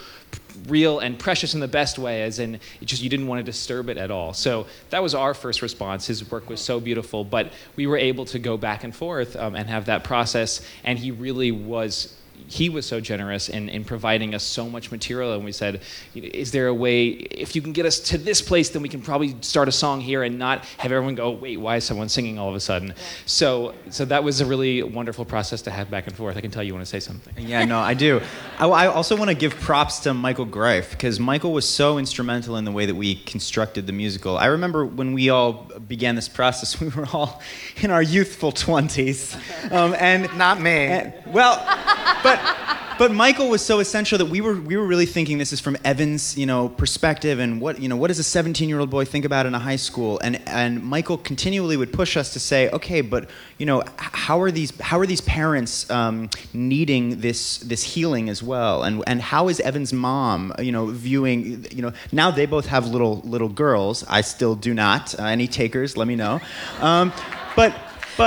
real and precious in the best way, as in it just, you didn't want to disturb it at all. So that was our first response. His work was so beautiful, but we were able to go back and forth and have that process, and he really was, he was so generous in providing us so much material, and we said, is there a way, if you can get us to this place, then we can probably start a song here and not have everyone go, wait, why is someone singing all of a sudden? Yeah. So that was a really wonderful process to have back and forth. I can tell you want to say something. Yeah, no, I do. I also want to give props to Michael Greif, because Michael was so instrumental in the way that we constructed the musical. I remember when we all began this process, we were all in our youthful 20s. And not me. Well... But But Michael was so essential that we were really thinking this is from Evan's, perspective, and what does a 17-year-old boy think about in a high school? And Michael continually would push us to say, okay, but how are these parents needing this healing as well? And how is Evan's mom, viewing, now they both have little girls. I still do not. Any takers, let me know. But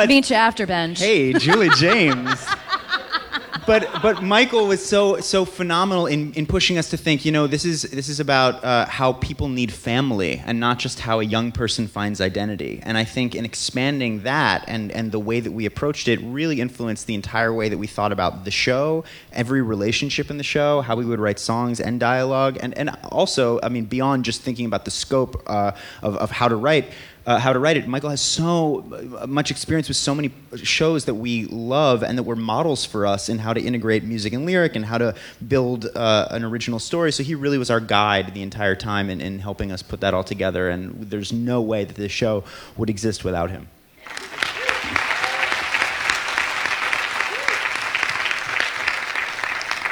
meet you after, Benj. Hey, Julie James. But Michael was so phenomenal in pushing us to think, this is about how people need family and not just how a young person finds identity. And I think in expanding that and the way that we approached it really influenced the entire way that we thought about the show, every relationship in the show, how we would write songs and dialogue, and also, beyond just thinking about the scope of how to write. Michael has so much experience with so many shows that we love and that were models for us in how to integrate music and lyric and how to build an original story. So he really was our guide the entire time in helping us put that all together. And there's no way that this show would exist without him.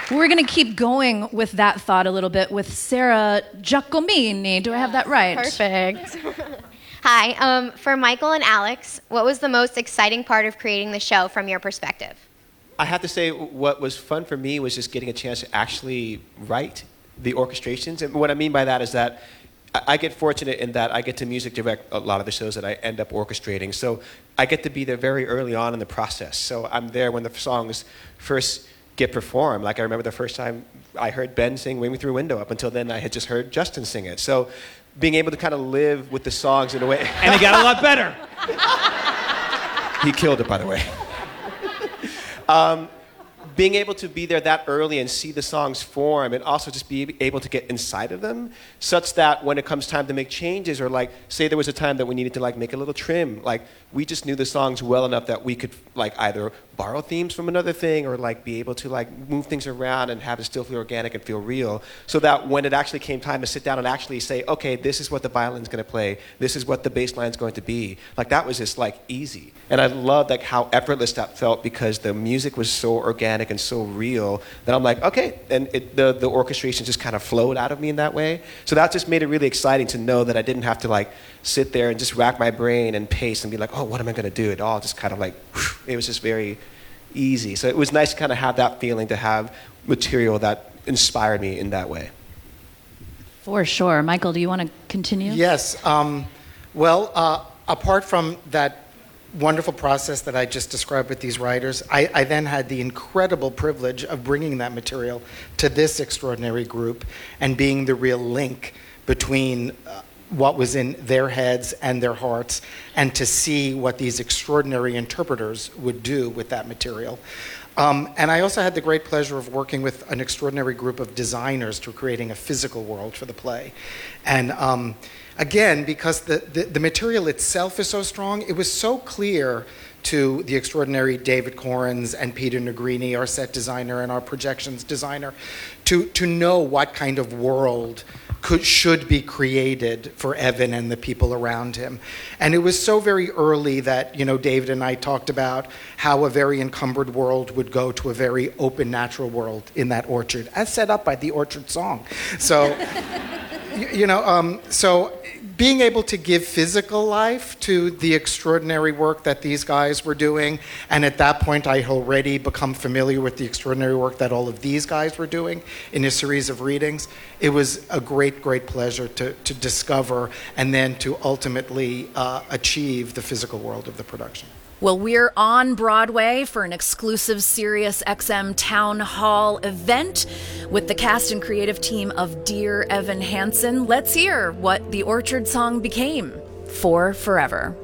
We're going to keep going with that thought a little bit with Sarah Giacomini. Do I have that right? Perfect. Hi. For Michael and Alex, what was the most exciting part of creating the show from your perspective? I have to say what was fun for me was just getting a chance to actually write the orchestrations. And what I mean by that is that I get fortunate in that I get to music direct a lot of the shows that I end up orchestrating. So I get to be there very early on in the process. So I'm there when the songs first get performed. Like I remember the first time I heard Ben sing Ring Me Through Window. Up until then I had just heard Justin sing it. So being able to kind of live with the songs in a way. And it got a lot better. He killed it, by the way. Being able to be there that early and see the songs form, and also just be able to get inside of them, such that when it comes time to make changes, or like say there was a time that we needed to like make a little trim, like we just knew the songs well enough that we could like either borrow themes from another thing, or like be able to like move things around and have it still feel organic and feel real, so that when it actually came time to sit down and actually say, okay, this is what the violin's going to play, this is what the bass line's going to be, like that was just like easy. And I loved like how effortless that felt, because the music was so organic and so real that I'm like, okay, and the orchestration just kind of flowed out of me in that way. So that just made it really exciting to know that I didn't have to like sit there and just rack my brain and pace and be like, oh, what am I going to do? It all just kind of like, it was just very easy. So it was nice to kind of have that feeling, to have material that inspired me in that way. For sure. Michael, do you want to continue? Yes. Apart from that wonderful process that I just described with these writers, I then had the incredible privilege of bringing that material to this extraordinary group and being the real link between what was in their heads and their hearts, and to see what these extraordinary interpreters would do with that material. And I also had the great pleasure of working with an extraordinary group of designers to creating a physical world for the play. And again, because the material itself is so strong, it was so clear to the extraordinary David Correns and Peter Negrini, our set designer and our projections designer, to know what kind of world should be created for Evan and the people around him. And it was so very early that, David and I talked about how a very encumbered world would go to a very open, natural world in that orchard, as set up by the orchard song. So, so being able to give physical life to the extraordinary work that these guys were doing, and at that point I had already become familiar with the extraordinary work that all of these guys were doing in a series of readings, it was a great pleasure to discover and then to ultimately achieve the physical world of the production. Well, we're on Broadway for an exclusive SiriusXM Town Hall event with the cast and creative team of Dear Evan Hansen. Let's hear what the Orchard Song became for forever.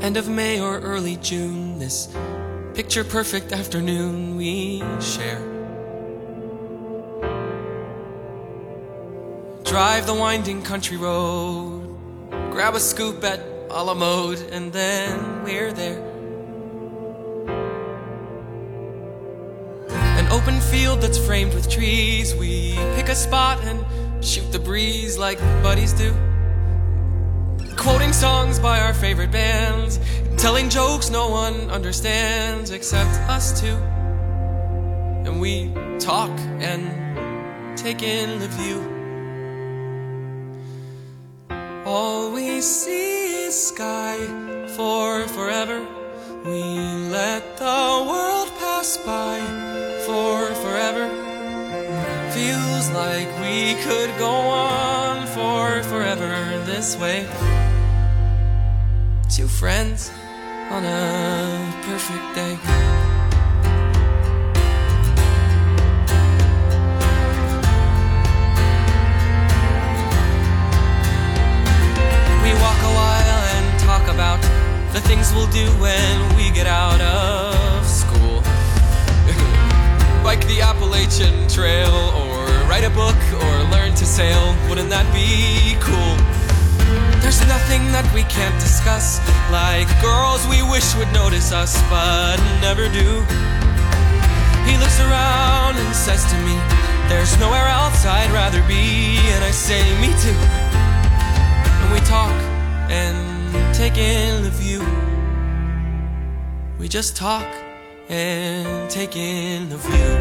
End of May or early June, this picture-perfect afternoon we share. Drive the winding country road, grab a scoop at a la mode, and then we're there. An open field that's framed with trees, we pick a spot and shoot the breeze like buddies do, quoting songs by our favorite bands, telling jokes no one understands except us two. And we talk and take in the view. All we see is sky for forever. We let the world pass by for forever. Feels like we could go on for forever this way. Two friends on a perfect day. We walk a while and talk about the things we'll do when we get out of school. Bike the Appalachian Trail, or write a book, or learn to sail. Wouldn't that be cool? There's nothing that we can't discuss, like girls we wish would notice us, but never do. He looks around and says to me, there's nowhere else I'd rather be, and I say, me too. And we talk and take in the view. We just talk and take in the view.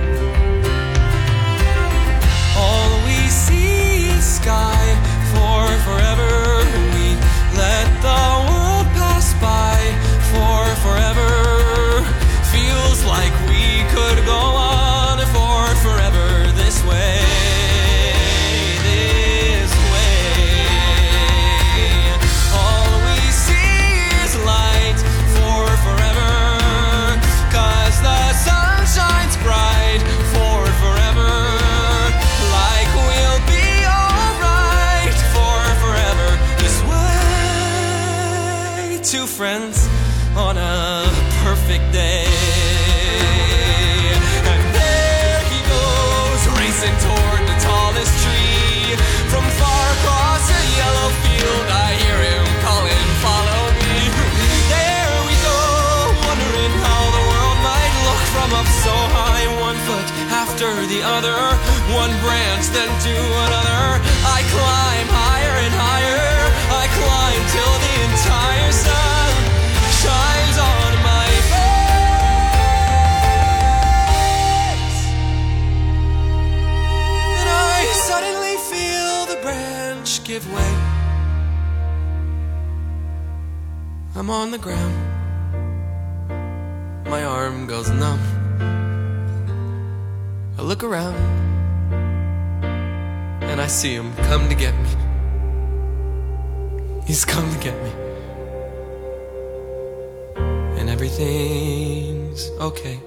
All we see is sky for forever. Let the world pass by for forever. Feels like we could go on for forever this way. This way. All we see is light for forever. 'Cause the sun shines bright for forever. Like we'll be alright for forever this way. Two friends on a perfect day. And there he goes, racing toward the tallest tree. From far across a yellow field, I hear him calling, follow me. There we go, wondering how the world might look from up so high. One foot after the other, one branch then to another. I climb higher and higher, I climb till the entire sun shines on my face. And I suddenly feel the branch give way. I'm on the ground. My arm goes numb. I look around and I see him come to get me. He's come to get me. And everything's okay.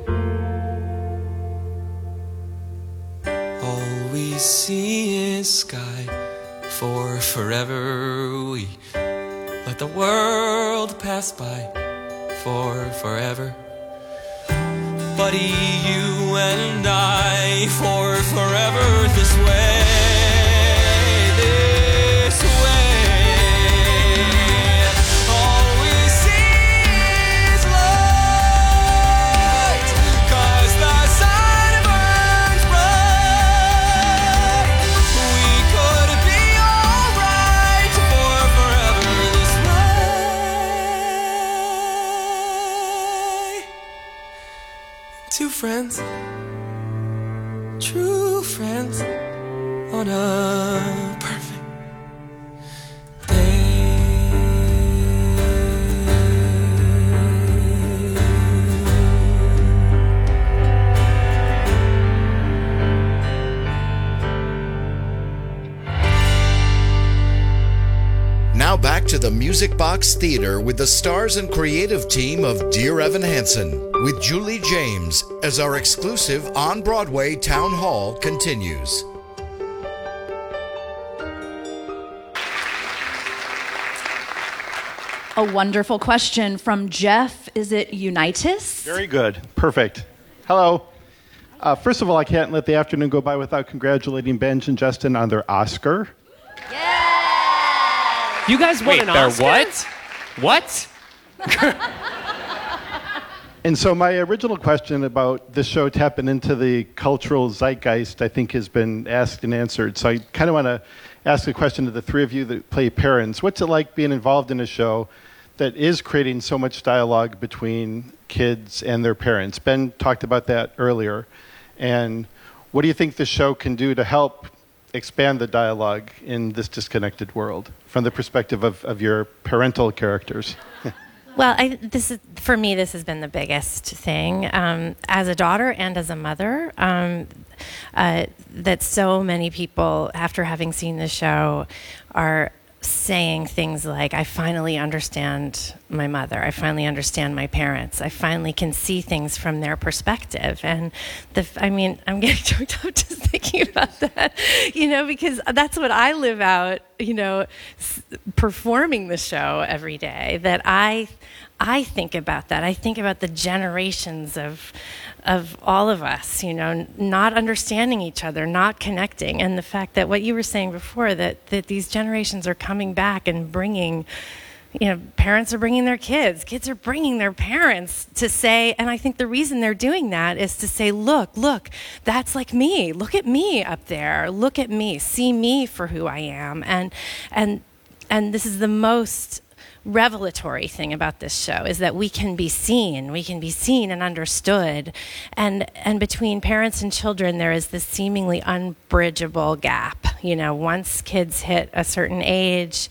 All we see is sky for forever. We let the world pass by for forever. Buddy, you and I for forever this way. Friends, true friends, on a perfect day. Now back to the Music Box Theater with the stars and creative team of Dear Evan Hansen, with Julie James, as our exclusive on-Broadway Town Hall continues. A wonderful question from Jeff. Is it Unitas? Very good. Perfect. Hello. First of all, I can't let the afternoon go by without congratulating Benj and Justin on their Oscar. Yeah! You guys won an Oscar? What? And so my original question about this show tapping into the cultural zeitgeist, I think, has been asked and answered. So I kind of want to ask a question to the three of you that play parents. What's it like being involved in a show that is creating so much dialogue between kids and their parents? Ben talked about that earlier. And What do you think the show can do to help expand the dialogue in this disconnected world from the perspective of your parental characters? Well, this has been the biggest thing as a daughter and as a mother, that so many people, after having seen the show, are saying things like, I finally understand my mother, I finally understand my parents, I finally can see things from their perspective. And I'm getting choked up just thinking about that, because that's what I live out, performing the show every day, that I think about that. I think about the generations of all of us, not understanding each other, not connecting, and the fact that what you were saying before, that these generations are coming back and bringing, parents are bringing their kids, kids are bringing their parents to say, and I think the reason they're doing that is to say, look, that's like me, look at me up there, look at me, see me for who I am, and this is the most revelatory thing about this show, is that we can be seen and understood, and between parents and children there is this seemingly unbridgeable gap. Once kids hit a certain age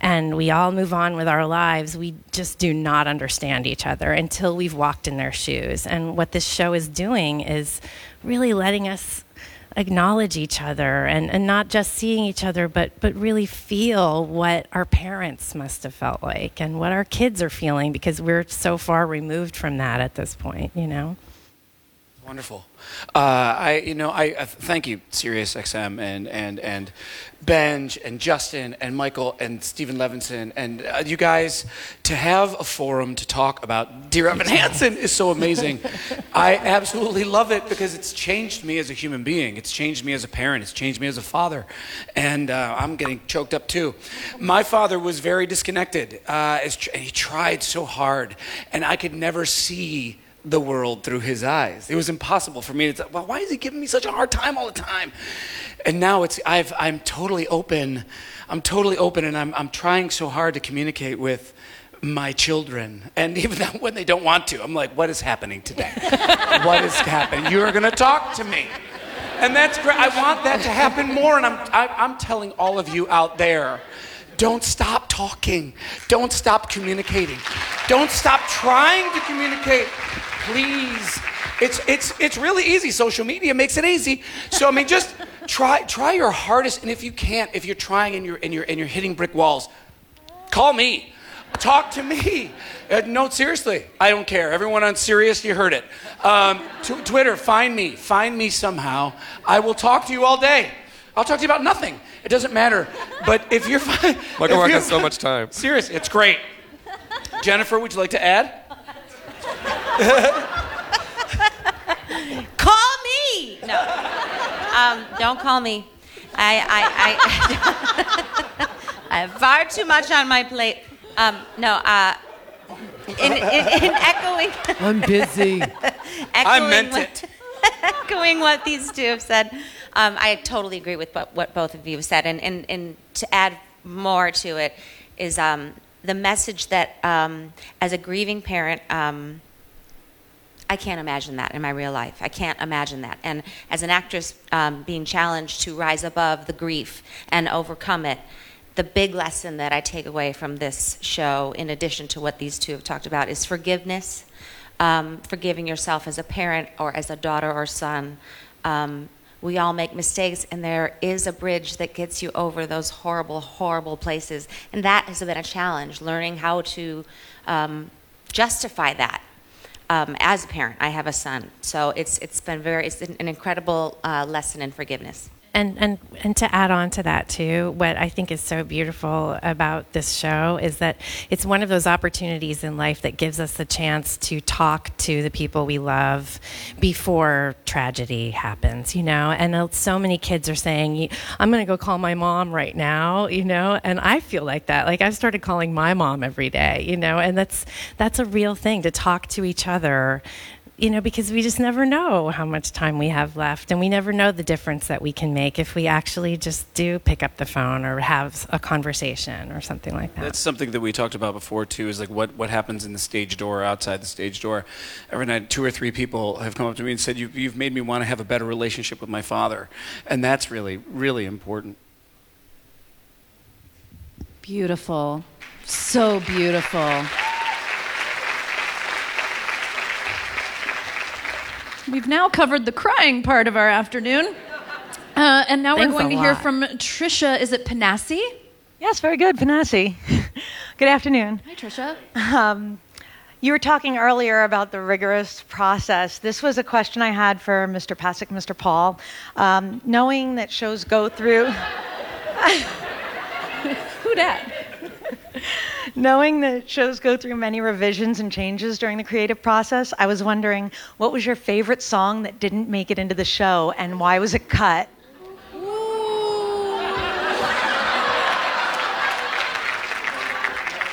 and we all move on with our lives, we just do not understand each other until we've walked in their shoes. And what this show is doing is really letting us acknowledge each other, and not just seeing each other, but really feel what our parents must have felt like and what our kids are feeling, because we're so far removed from that at this point, Wonderful. I thank you, SiriusXM and Benj and Justin and Michael and Stephen Levinson and you guys. To have a forum to talk about Dear Evan Hansen is so amazing. I absolutely love it because it's changed me as a human being. It's changed me as a parent. It's changed me as a father. And I'm getting choked up too. My father was very disconnected, and he tried so hard, and I could never see the world through his eyes. It was impossible for me to well, why is he giving me such a hard time all the time? And now I'm totally open. I'm totally open, and I'm trying so hard to communicate with my children. And even when they don't want to, I'm like, what is happening today? What is happening? You're gonna talk to me. And that's great. I want that to happen more, and I'm telling all of you out there, don't stop talking. Don't stop communicating. Don't stop trying to communicate. Please, it's really easy. Social media makes it easy. So just try your hardest. And if you can't, if you're trying and you're hitting brick walls, call me, talk to me. No, seriously, I don't care. Everyone on Sirius, you heard it. Twitter, find me somehow. I will talk to you all day. I'll talk to you about nothing. It doesn't matter. But if you're fine, Michael Park has so much time. Seriously, it's great. Jennifer, would you like to add? Call me. No, don't call me. I have far too much on my plate. In echoing. I'm busy. Echoing what these two have said, I totally agree with what both of you have said, and to add more to it is the message that as a grieving parent. I can't imagine that in my real life. I can't imagine that. And as an actress, being challenged to rise above the grief and overcome it, the big lesson that I take away from this show, in addition to what these two have talked about, is forgiveness, forgiving yourself as a parent or as a daughter or son. We all make mistakes, and there is a bridge that gets you over those horrible, horrible places. And that has been a challenge, learning how to justify that. As a parent, I have a son, so it's an incredible lesson in forgiveness. And to add on to that too, what I think is so beautiful about this show is that it's one of those opportunities in life that gives us the chance to talk to the people we love before tragedy happens, And so many kids are saying, "I'm going to go call my mom right now," And I feel like that. Like I've started calling my mom every day, And that's a real thing, to talk to each other you know, because we just never know how much time we have left, and we never know the difference that we can make if we actually just do pick up the phone or have a conversation or something like that. That's something that we talked about before, too, is like what happens in the stage door, outside the stage door. Every night, 2 or 3 people have come up to me and said, you've made me want to have a better relationship with my father. And that's really, really important. Beautiful. So beautiful. We've now covered the crying part of our afternoon. And now we're going to hear from Trisha. Is it Panassi? Yes, very good, Panassi. Good afternoon. Hi, Trisha. You were talking earlier about the rigorous process. This was a question I had for Mr. Pasek, Mr. Paul. Knowing that shows go through... Who dat? Knowing that shows go through many revisions and changes during the creative process, I was wondering, what was your favorite song that didn't make it into the show, and why was it cut? Ooh.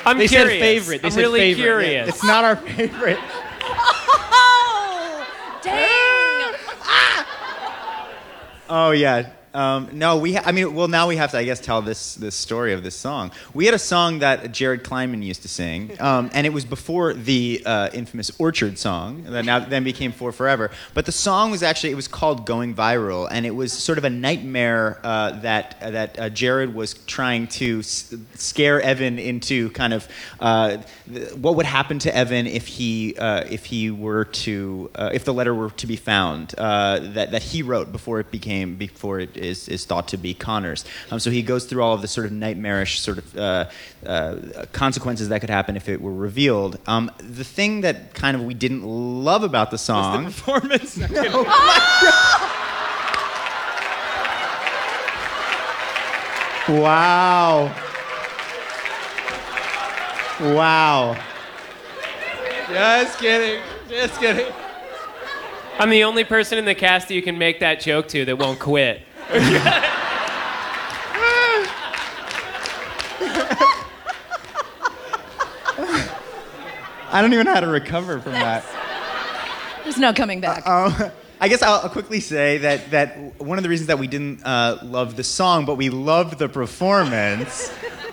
I'm they curious. Said favorite. They I'm said really favorite. Curious. It's not our favorite. Oh, dang! Ah. Oh, yeah. No, now we have to, I guess, tell this story of this song. We had a song that Jared Kleinman used to sing, and it was before the infamous Orchard song that now then became For Forever. But the song was actually, it was called Going Viral, and it was sort of a nightmare that Jared was trying to scare Evan into kind of what would happen to Evan if the letter were to be found that he wrote before it is thought to be Connor's. So he goes through all of the sort of nightmarish sort of consequences that could happen if it were revealed. The thing that kind of we didn't love about the song... was the performance. No. Oh my God. Wow. Just kidding. I'm the only person in the cast that you can make that joke to that won't quit. I don't even know how to recover from that. There's no coming back. I guess I'll quickly say that one of the reasons that we didn't love the song, but we loved the performance,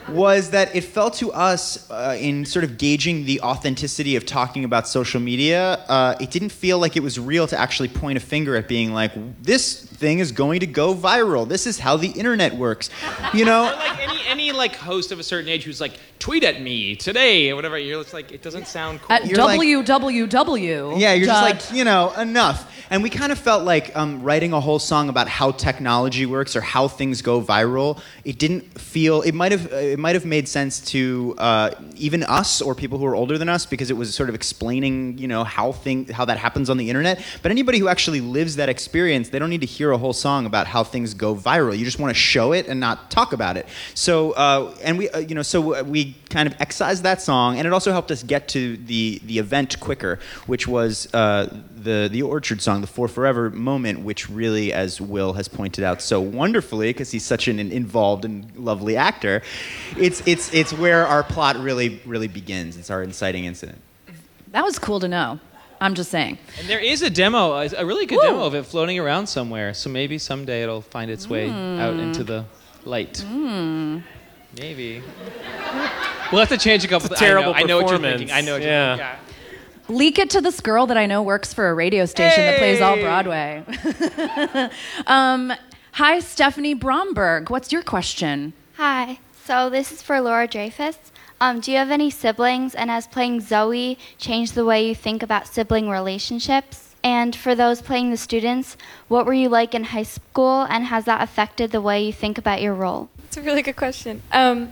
was that it felt to us, in sort of gauging the authenticity of talking about social media, it didn't feel like it was real to actually point a finger at being like, this thing is going to go viral. This is how the internet works, you know? Or like any like host of a certain age who's like, tweet at me today or whatever. You're just like, it doesn't sound cool. At www. Like, yeah, you're just like, you know, enough. And we kind of felt like writing a whole song about how technology works or how things go viral. It didn't feel. It might have made sense to even us or people who are older than us, because it was sort of explaining, you know, how that happens on the internet. But anybody who actually lives that experience, they don't need to hear a whole song about how things go viral. You just want to show it and not talk about it. So we kind of excised that song, and it also helped us get to the event quicker, which was the Orchard song, the For Forever moment, which really, as Will has pointed out so wonderfully, because he's such an involved and lovely actor, it's where our plot really, really begins. It's our inciting incident. That was cool to know. I'm just saying. And there is a demo, a really good demo of it floating around somewhere, so maybe someday it'll find its way out into the light. Maybe. We'll have to change a couple things. I know what you're thinking. Yeah. Leak it to this girl that I know works for a radio station that plays all Broadway. Hi, Stephanie Bromberg. What's your question? Hi. So this is for Laura Dreyfuss. Do you have any siblings? And has playing Zoe changed the way you think about sibling relationships? And for those playing the students, what were you like in high school? And has that affected the way you think about your role? That's a really good question. I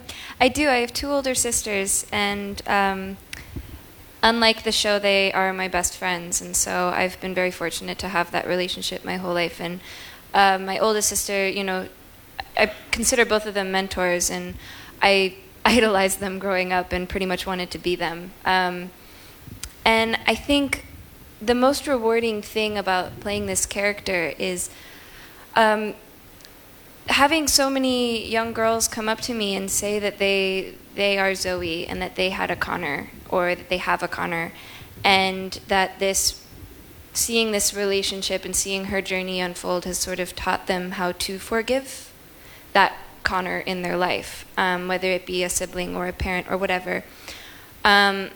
do. I have 2 older sisters, and... unlike the show, they are my best friends, and so I've been very fortunate to have that relationship my whole life. And my oldest sister, you know, I consider both of them mentors, and I idolized them growing up and pretty much wanted to be them. And I think the most rewarding thing about playing this character is having so many young girls come up to me and say that they are Zoe, and that they had a Connor, or that they have a Connor, and that this seeing this relationship and seeing her journey unfold has sort of taught them how to forgive that Connor in their life, whether it be a sibling or a parent or whatever. And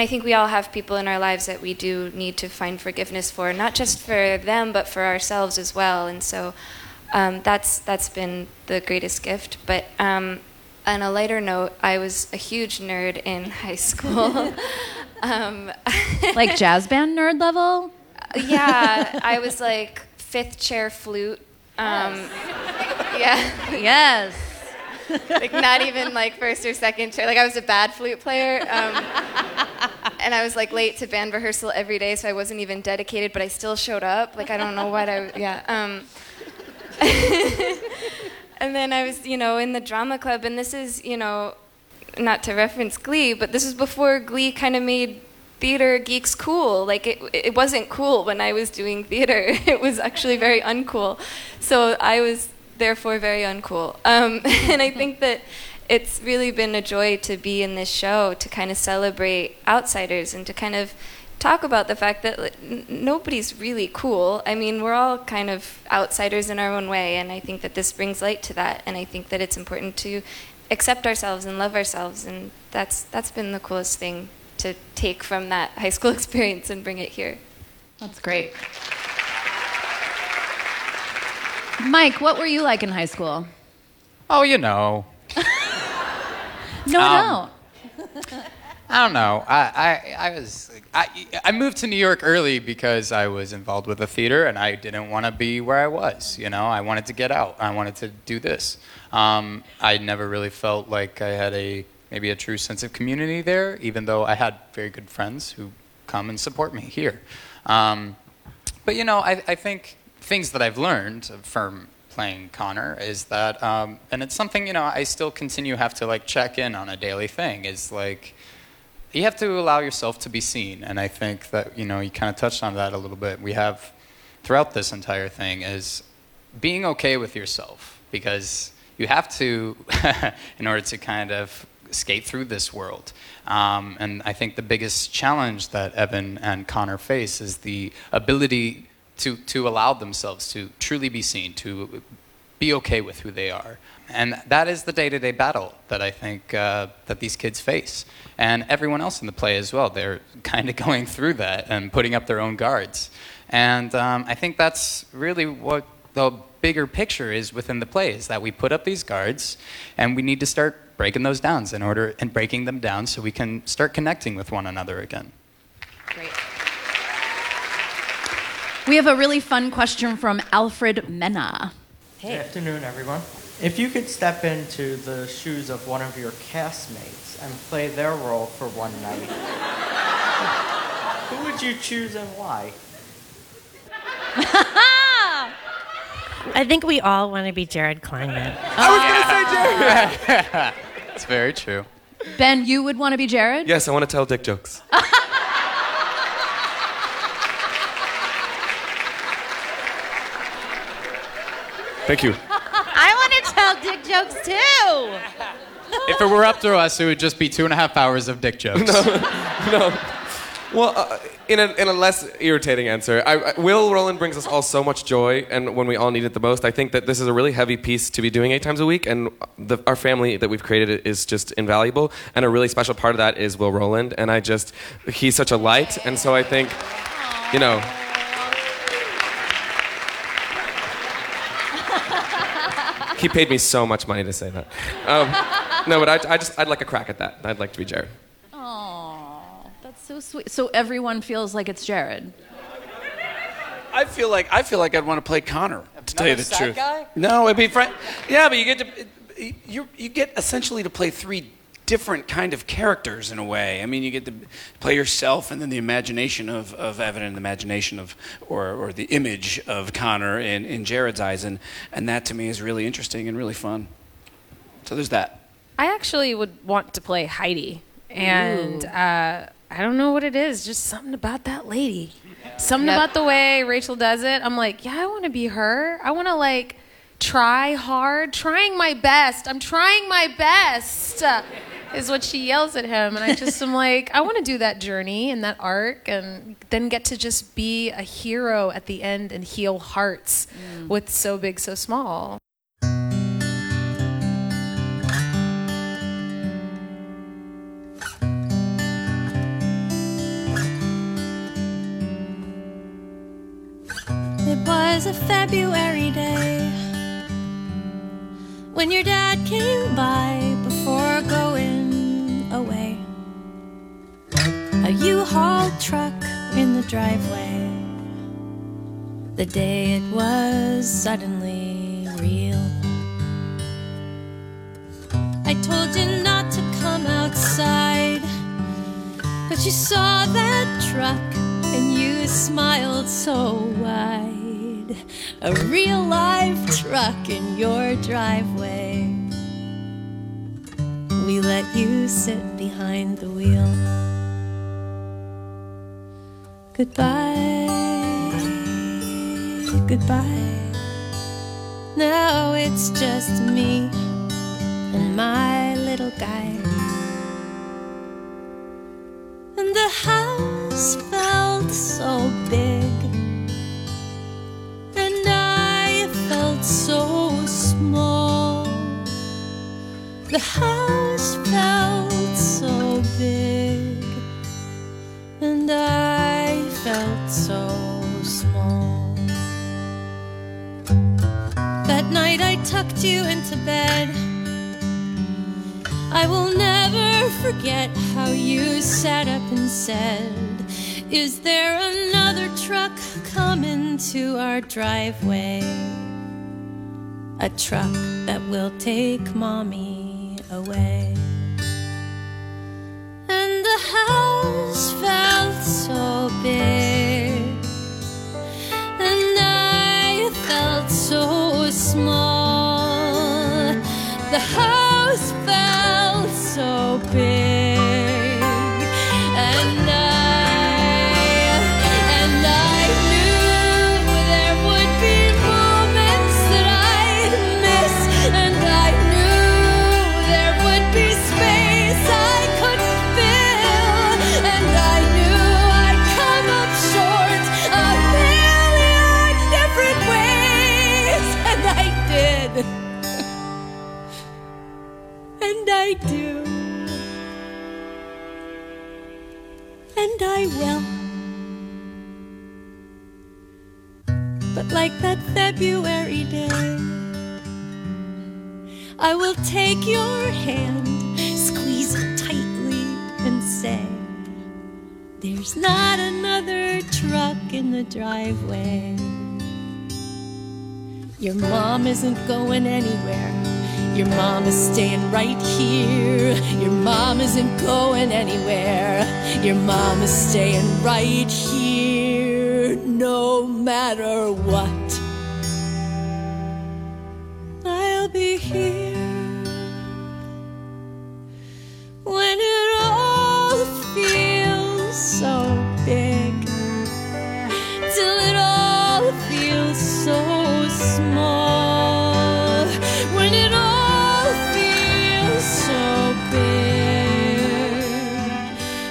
I think we all have people in our lives that we do need to find forgiveness for, not just for them, but for ourselves as well. And so that's been the greatest gift. But on a lighter note, I was a huge nerd in high school. Like jazz band nerd level? Yeah, I was like fifth chair flute. Yes. Yeah. Yes. Like not even like first or second chair. Like I was a bad flute player, and I was like late to band rehearsal every day, so I wasn't even dedicated, but I still showed up. Like I don't know what I, yeah. And then I was, you know, in the drama club, and this is, you know, not to reference Glee, but this is before Glee kind of made theater geeks cool. Like it wasn't cool when I was doing theater. It was actually very uncool. So I was therefore very uncool. And I think that it's really been a joy to be in this show, to kind of celebrate outsiders and to kind of talk about the fact that nobody's really cool. I mean, we're all kind of outsiders in our own way, and I think that this brings light to that, and I think that it's important to accept ourselves and love ourselves, and that's been the coolest thing to take from that high school experience and bring it here. That's great. Mike, what were you like in high school? Oh, you know. No, no. I don't know. I moved to New York early because I was involved with the theater and I didn't want to be where I was. You know, I wanted to get out. I wanted to do this. I never really felt like I had maybe a true sense of community there, even though I had very good friends who come and support me here. But you know, I think things that I've learned from playing Connor is that, and it's something, you know, I still continue have to like check in on a daily thing. Is like, you have to allow yourself to be seen. And I think that, you know, you kind of touched on that a little bit. We have, throughout this entire thing, is being okay with yourself. Because you have to, in order to kind of skate through this world. And I think the biggest challenge that Evan and Connor face is the ability to allow themselves to truly be seen, to be okay with who they are. And that is the day-to-day battle that I think that these kids face. And everyone else in the play as well. They're kind of going through that and putting up their own guards. And I think that's really what the bigger picture is within the play, is that we put up these guards and we need to start breaking those down and breaking them down so we can start connecting with one another again. Great. We have a really fun question from Alfred Mena. Hey. Good afternoon, everyone. If you could step into the shoes of one of your castmates and play their role for one night, who would you choose and why? I think we all want to be Jared Kleinman. I was going to say Jared! It's very true. Ben, you would want to be Jared? Yes, I want to tell dick jokes. Thank you. I want to tell dick jokes, too. If it were up to us, it would just be 2.5 hours of dick jokes. No. Well, in a less irritating answer, Will Roland brings us all so much joy, and when we all need it the most, I think that this is a really heavy piece to be doing 8 times a week, and our family that we've created is just invaluable, and a really special part of that is Will Roland, and he's such a light, and so I think, you know... He paid me so much money to say that. No, but I'd like a crack at that. I'd like to be Jared. Aww, that's so sweet. So everyone feels like it's Jared. I feel like I'd want to play Connor. To tell you the truth. Guy? No, it'd be Frank. Yeah, but you get essentially to play 3 different kind of characters in a way. I mean, you get to play yourself, and then the imagination of Evan, and the imagination of or the image of Connor in Jared's eyes, and that to me is really interesting and really fun. So there's that. I actually would want to play Heidi, and I don't know what it is, just something about that lady, about the way Rachel does it. I'm like, yeah, I want to be her. I want to like try hard, trying my best. I'm trying my best. is what she yells at him. And I just am like, I want to do that journey and that arc and then get to just be a hero at the end and heal hearts with So Big, So Small. It was a February day when your dad came by before going away. A U-Haul truck in the driveway. The day it was suddenly real. I told you not to come outside, but you saw that truck and you smiled so wide. A real live truck in your driveway. We let you sit behind the wheel. Goodbye, goodbye. Now it's just me and my little guy. And the house felt so big, felt so small. The house felt so big, and I felt so small. That night I tucked you into bed. I will never forget how you sat up and said, "Is there another truck coming to our driveway? A truck that will take mommy away." And the house felt so big, and I felt so small. The house felt so big, and I knew there would be moments that I'd miss, and I knew there would be space I could fill, and I knew I'd come up short a million different ways, and I did, and I do, and I will. But like that February day, I will take your hand, squeeze it tightly, and say, "There's not another truck in the driveway. Your mom isn't going anywhere. Your mom is staying right here. Your mom isn't going anywhere. Your mom is staying right here. No matter what, I'll be here when it all feels so big, till it all feels so small, when it all feels so big,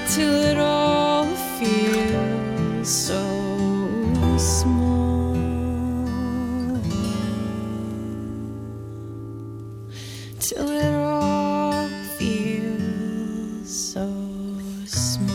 till it all feels so small. Till it all feels so small."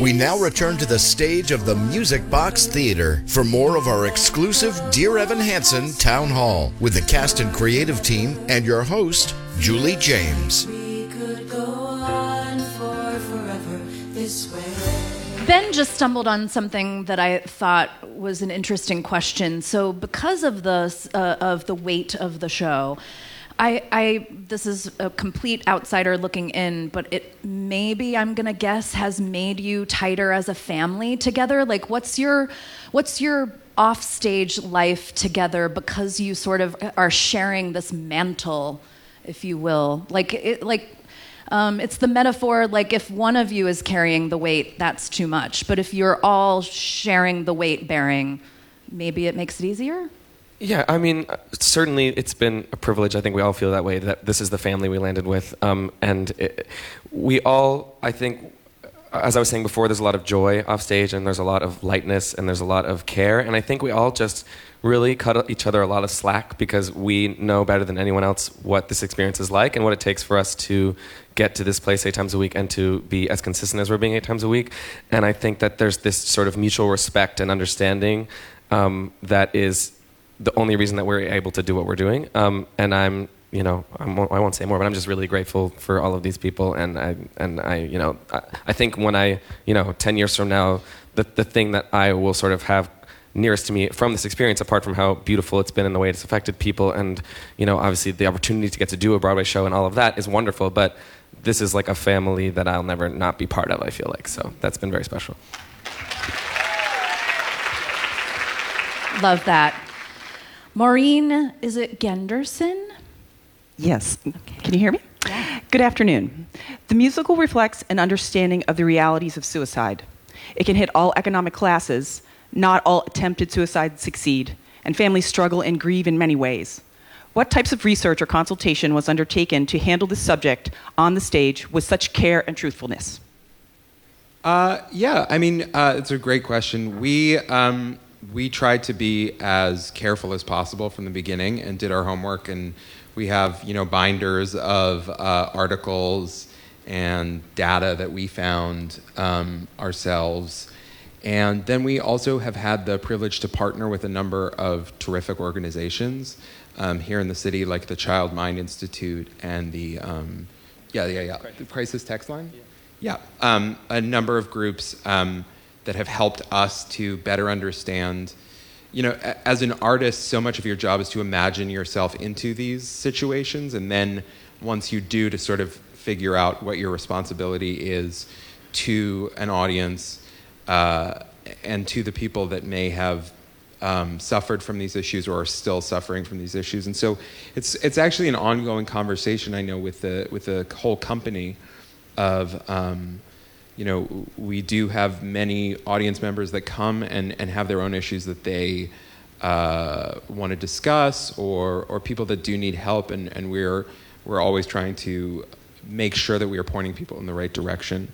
We now return to the stage of the Music Box Theater for more of our exclusive Dear Evan Hansen Town Hall with the cast and creative team and your host, Julie James. We could go on for forever this way. Ben just stumbled on something that I thought was an interesting question. So because of the weight of the show, I this is a complete outsider looking in, but it maybe, I'm gonna guess, has made you tighter as a family together. Like, what's your offstage life together because you sort of are sharing this mantle? if you will. It's the metaphor, like if one of you is carrying the weight, that's too much. But if you're all sharing the weight bearing, maybe it makes it easier? Yeah, I mean, certainly it's been a privilege. I think we all feel that way, that this is the family we landed with. And we all, I think, as I was saying before, there's a lot of joy off stage, and there's a lot of lightness, and there's a lot of care. And I think we all just really cut each other a lot of slack because we know better than anyone else what this experience is like and what it takes for us to get to this place 8 times a week and to be as consistent as we're being 8 times a week. And I think that there's this sort of mutual respect and understanding that is the only reason that we're able to do what we're doing. I won't say more, but I'm just really grateful for all of these people. And I think when 10 years from now, the thing that I will sort of have nearest to me from this experience, apart from how beautiful it's been and the way it's affected people, and, you know, obviously the opportunity to get to do a Broadway show and all of that is wonderful, but this is like a family that I'll never not be part of, I feel like. So that's been very special. Love that. Maureen, is it Genderson? Yes. Okay. Can you hear me? Yeah. Good afternoon. The musical reflects an understanding of the realities of suicide. It can hit all economic classes. Not all attempted suicides succeed, and families struggle and grieve in many ways. What types of research or consultation was undertaken to handle this subject on the stage with such care and truthfulness? It's a great question. We tried to be as careful as possible from the beginning and did our homework, and we have, binders of articles and data that we found ourselves. And then we also have had the privilege to partner with a number of terrific organizations here in the city, like the Child Mind Institute and the Crisis Text Line. A number of groups that have helped us to better understand. As an artist, so much of your job is to imagine yourself into these situations, and then once you do, to sort of figure out what your responsibility is to an audience and to the people that may have suffered from these issues or are still suffering from these issues. And so it's actually an ongoing conversation, I know, with the whole company of... we do have many audience members that come and have their own issues that they want to discuss, or people that do need help, and we're always trying to make sure that we are pointing people in the right direction.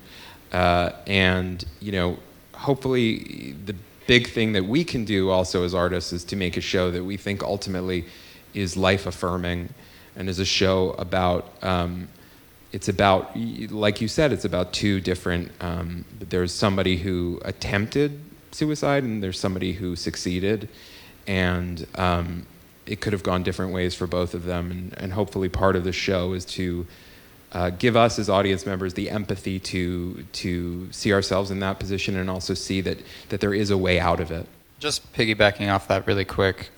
Hopefully the big thing that we can do also as artists is to make a show that we think ultimately is life-affirming and is a show about... It's about, like you said, it's about two different, there's somebody who attempted suicide and there's somebody who succeeded. And it could have gone different ways for both of them. And hopefully part of the show is to give us as audience members the empathy to see ourselves in that position and also see that there is a way out of it. Just piggybacking off that really quick.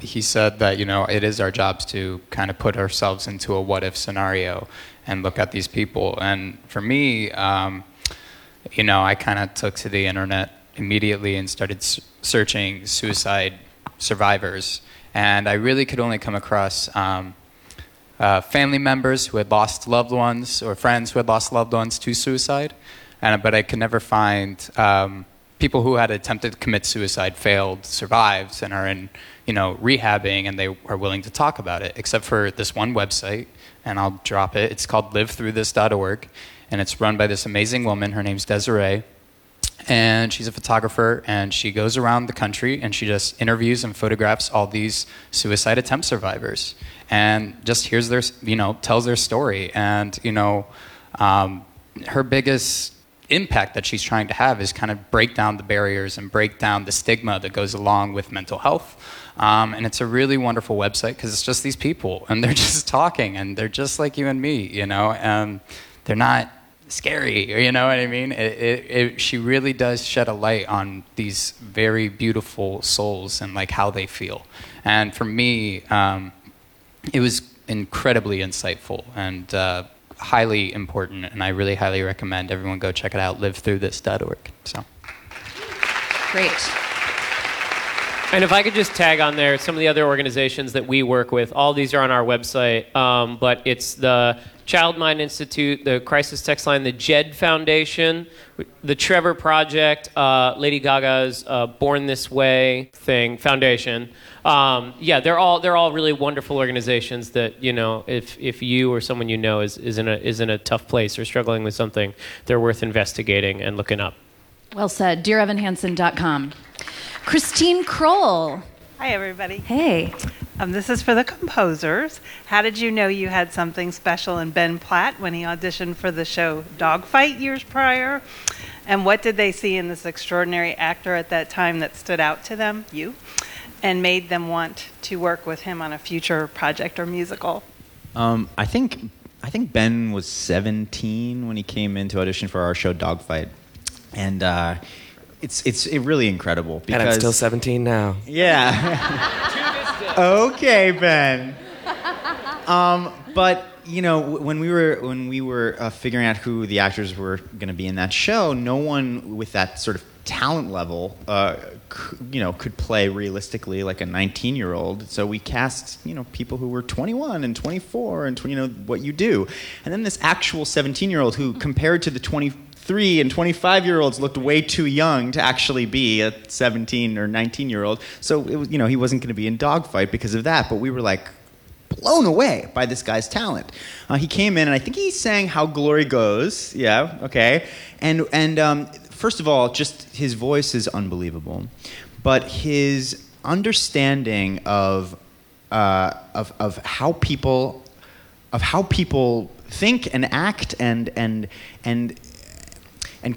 He said that, it is our jobs to kind of put ourselves into a what-if scenario and look at these people. And for me, I kind of took to the internet immediately and started searching suicide survivors. And I really could only come across family members who had lost loved ones or friends who had lost loved ones to suicide. But I could never find... people who had attempted to commit suicide, failed, survived, and are in, rehabbing, and they are willing to talk about it, except for this one website, and I'll drop it. It's called LiveThroughThis.org, and it's run by this amazing woman. Her name's Desiree, and she's a photographer, and she goes around the country, and she just interviews and photographs all these suicide attempt survivors, and just hears their, tells their story, and, her biggest... impact that she's trying to have is kind of break down the barriers and break down the stigma that goes along with mental health. And it's a really wonderful website because it's just these people and they're just talking and they're just like you and me, and they're not scary, you know what I mean? She really does shed a light on these very beautiful souls and like how they feel. And for me, it was incredibly insightful and highly important, and I really highly recommend everyone go check it out, livethroughthis.org. So. Great. And if I could just tag on there, some of the other organizations that we work with, all these are on our website, but it's the Child Mind Institute, the Crisis Text Line, the Jed Foundation, the Trevor Project, Lady Gaga's Born This Way thing, foundation. Yeah, they're all really wonderful organizations that, you know, if you or someone you know is in a tough place or struggling with something, they're worth investigating and looking up. Well said. DearEvanHansen.com. Christine Kroll. Hi, everybody. Hey. This is for the composers. How did you know you had something special in Ben Platt when he auditioned for the show Dogfight years prior? And what did they see in this extraordinary actor at that time that stood out to them, you, and made them want to work with him on a future project or musical? I think Ben was 17 when he came in to audition for our show Dogfight. And it's really incredible. Because, and I'm still 17 now. Yeah. Okay, Ben. But you know, when we were figuring out who the actors were going to be in that show, no one with that sort of talent level, could play realistically like a 19-year-old. So we cast, you know, people who were 21 and 24 and what you do, and then this actual 17-year-old who, compared to the 23 and 25-year-olds, looked way too young to actually be a 17 or 19-year-old. So it was, he wasn't going to be in Dogfight because of that. But we were like blown away by this guy's talent. He came in and I think he sang "How Glory Goes." Yeah, okay. And first of all, just his voice is unbelievable, but his understanding of how people think and act and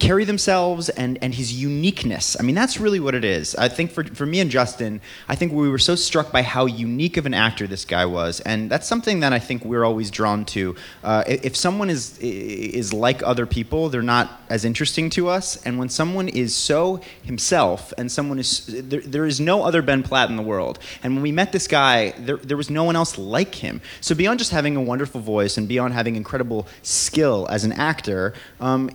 carry themselves, and his uniqueness. I mean, that's really what it is. I think for me and Justin, I think we were so struck by how unique of an actor this guy was, and that's something that I think we're always drawn to. If someone is like other people, they're not as interesting to us, and when someone is so himself, and someone is, there is no other Ben Platt in the world, and when we met this guy, there was no one else like him. So beyond just having a wonderful voice, and beyond having incredible skill as an actor,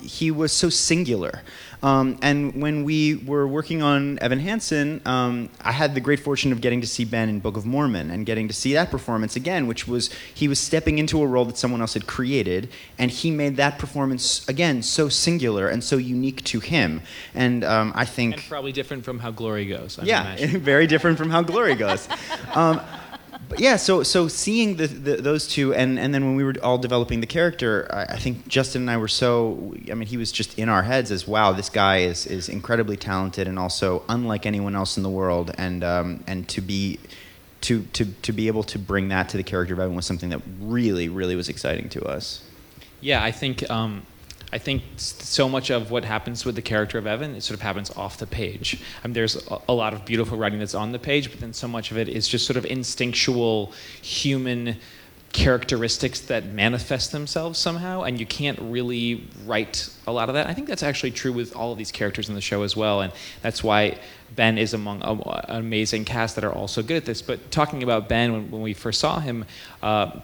he was so singular. And when we were working on Evan Hansen, I had the great fortune of getting to see Ben in Book of Mormon and getting to see that performance again, which was, he was stepping into a role that someone else had created, and he made that performance, again, so singular and so unique to him. And I think... And probably different from How Glory Goes. I'm imagining. Very different from How Glory Goes. Yeah, so seeing those two, and then when we were all developing the character, I think Justin and I were so, I mean, he was just in our heads as, wow, this guy is incredibly talented and also unlike anyone else in the world, and to be able to bring that to the character of Evan was something that really, really was exciting to us. Yeah, I think so much of what happens with the character of Evan, it sort of happens off the page. I mean, there's a lot of beautiful writing that's on the page, but then so much of it is just sort of instinctual human characteristics that manifest themselves somehow, and you can't really write a lot of that. I think that's actually true with all of these characters in the show as well, and that's why Ben is among an amazing cast that are also good at this. But talking about Ben, when we first saw him,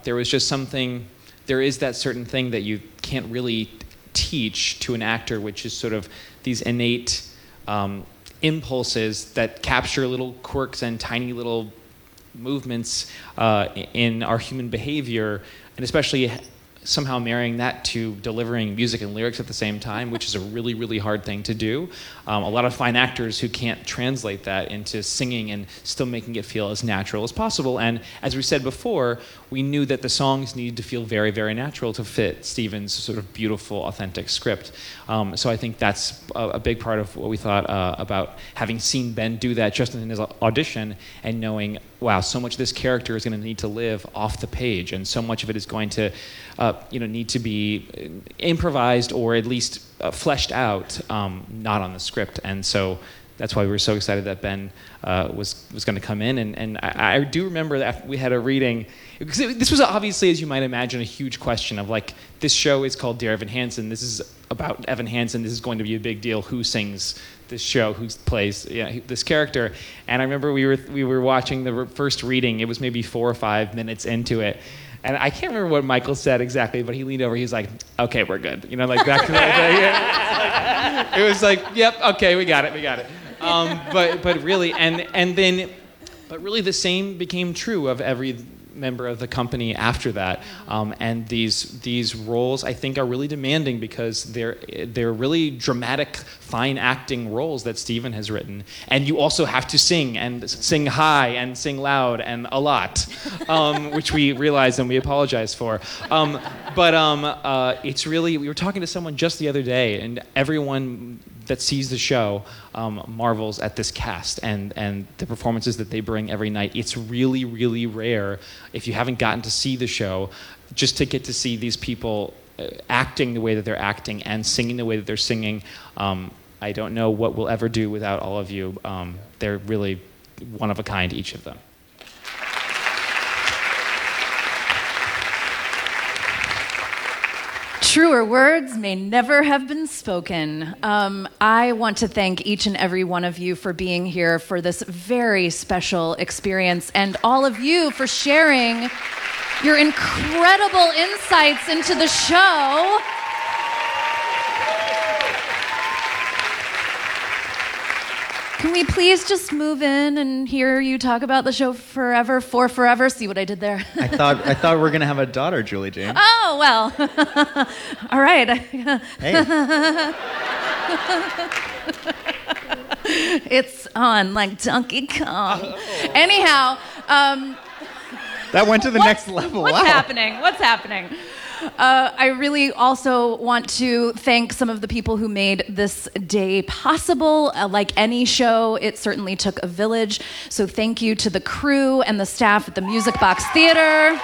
there was just something, there is that certain thing that you can't really teach to an actor, which is sort of these innate impulses that capture little quirks and tiny little movements in our human behavior, and especially somehow marrying that to delivering music and lyrics at the same time, which is a really, really hard thing to do. A lot of fine actors who can't translate that into singing and still making it feel as natural as possible. And as we said before, we knew that the songs needed to feel very, very natural to fit Stephen's sort of beautiful, authentic script. So I think that's a big part of what we thought about having seen Ben do that just in his audition and knowing, wow, so much of this character is going to need to live off the page, and so much of it is going to need to be improvised or at least fleshed out, not on the script. And so that's why we were so excited that Ben was going to come in. And I do remember that we had a reading, because this was obviously, as you might imagine, a huge question of like, this show is called Dear Evan Hansen. This is about Evan Hansen. This is going to be a big deal. Who sings this show? Who plays this character? And I remember we were watching the first reading. It was maybe 4 or 5 minutes into it. And I can't remember what Michael said exactly, but he leaned over. He was like, "Okay, we're good." Like that kind of thing. It was like, "Yep, okay, we got it, we got it." But really the same became true of every member of the company after that. And these roles, I think, are really demanding because they're really dramatic, fine acting roles that Stephen has written. And you also have to sing, and sing high, and sing loud, and a lot, which we realized and we apologize for. It's really, we were talking to someone just the other day, and everyone that sees the show marvels at this cast and the performances that they bring every night. It's really, really rare, if you haven't gotten to see the show, just to get to see these people acting the way that they're acting and singing the way that they're singing. I don't know what we'll ever do without all of you. They're really one of a kind, each of them. Truer words may never have been spoken. I want to thank each and every one of you for being here for this very special experience, and all of you for sharing your incredible insights into the show. Can we please just move in and hear you talk about the show forever? See what I did there? I thought we were gonna have a daughter, Julie James. Oh well. All right. Hey. It's on like Donkey Kong. Oh. Anyhow, that went to the next level. What's happening? I really also want to thank some of the people who made this day possible. Like any show, it certainly took a village. So thank you to the crew and the staff at the Music Box Theater.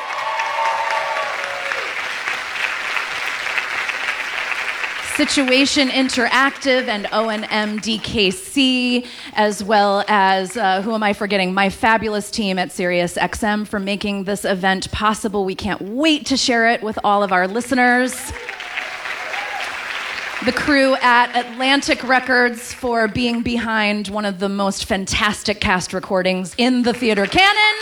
Situation Interactive and O&M DKC, as well as, who am I forgetting, my fabulous team at SiriusXM for making this event possible. We can't wait to share it with all of our listeners. The crew at Atlantic Records for being behind one of the most fantastic cast recordings in the theater canon.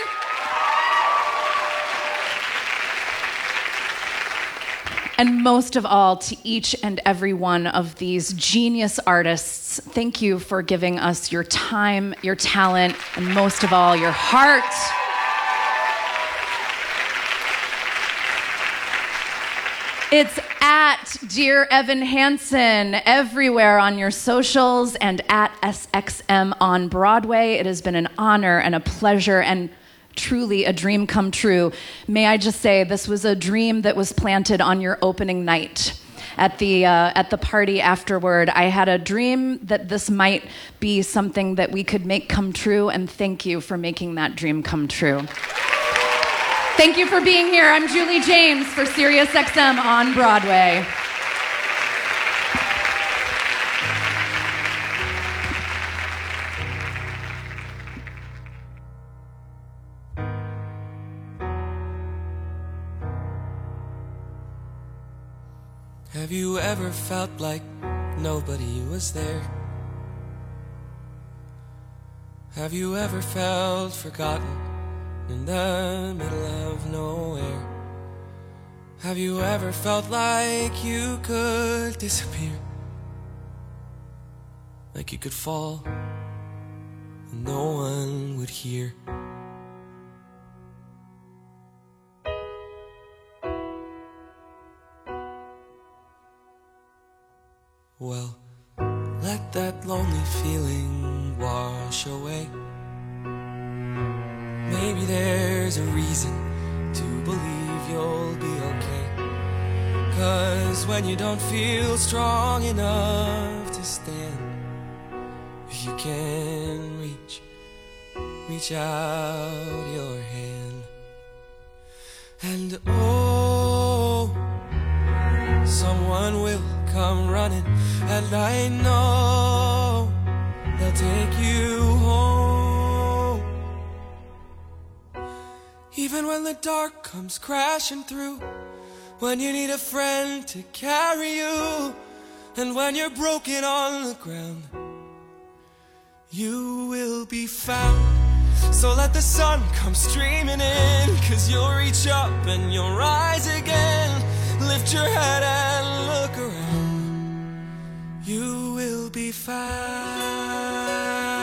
And most of all, to each and every one of these genius artists, thank you for giving us your time, your talent, and most of all, your heart. It's at Dear Evan Hansen everywhere on your socials and at SXM on Broadway. It has been an honor and a pleasure and truly a dream come true. May I just say, this was a dream that was planted on your opening night. At the party afterward, I had a dream that this might be something that we could make come true, and thank you for making that dream come true. Thank you for being here. I'm Julie James for SiriusXM on Broadway. Have you ever felt like nobody was there? Have you ever felt forgotten in the middle of nowhere? Have you ever felt like you could disappear? Like you could fall and no one would hear? Well, let that lonely feeling wash away. Maybe there's a reason to believe you'll be okay. 'Cause when you don't feel strong enough to stand, you can reach out your hand. And oh, someone will come running, and I know they'll take you home. Even when the dark comes crashing through, when you need a friend to carry you, and when you're broken on the ground, you will be found. So let the sun come streaming in, 'cause you'll reach up and you'll rise again. Lift your head and look around. You will be fine.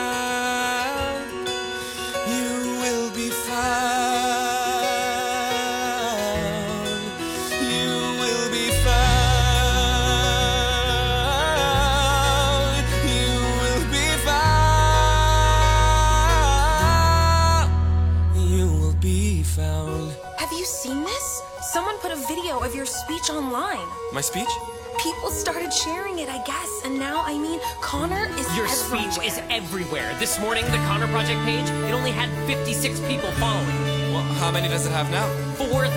My speech? People started sharing it, I guess, and now, I mean, Connor is Your everywhere. Your speech is everywhere. This morning, the Connor Project page, it only had 56 people following. Well, how many does it have now? 4,582,239.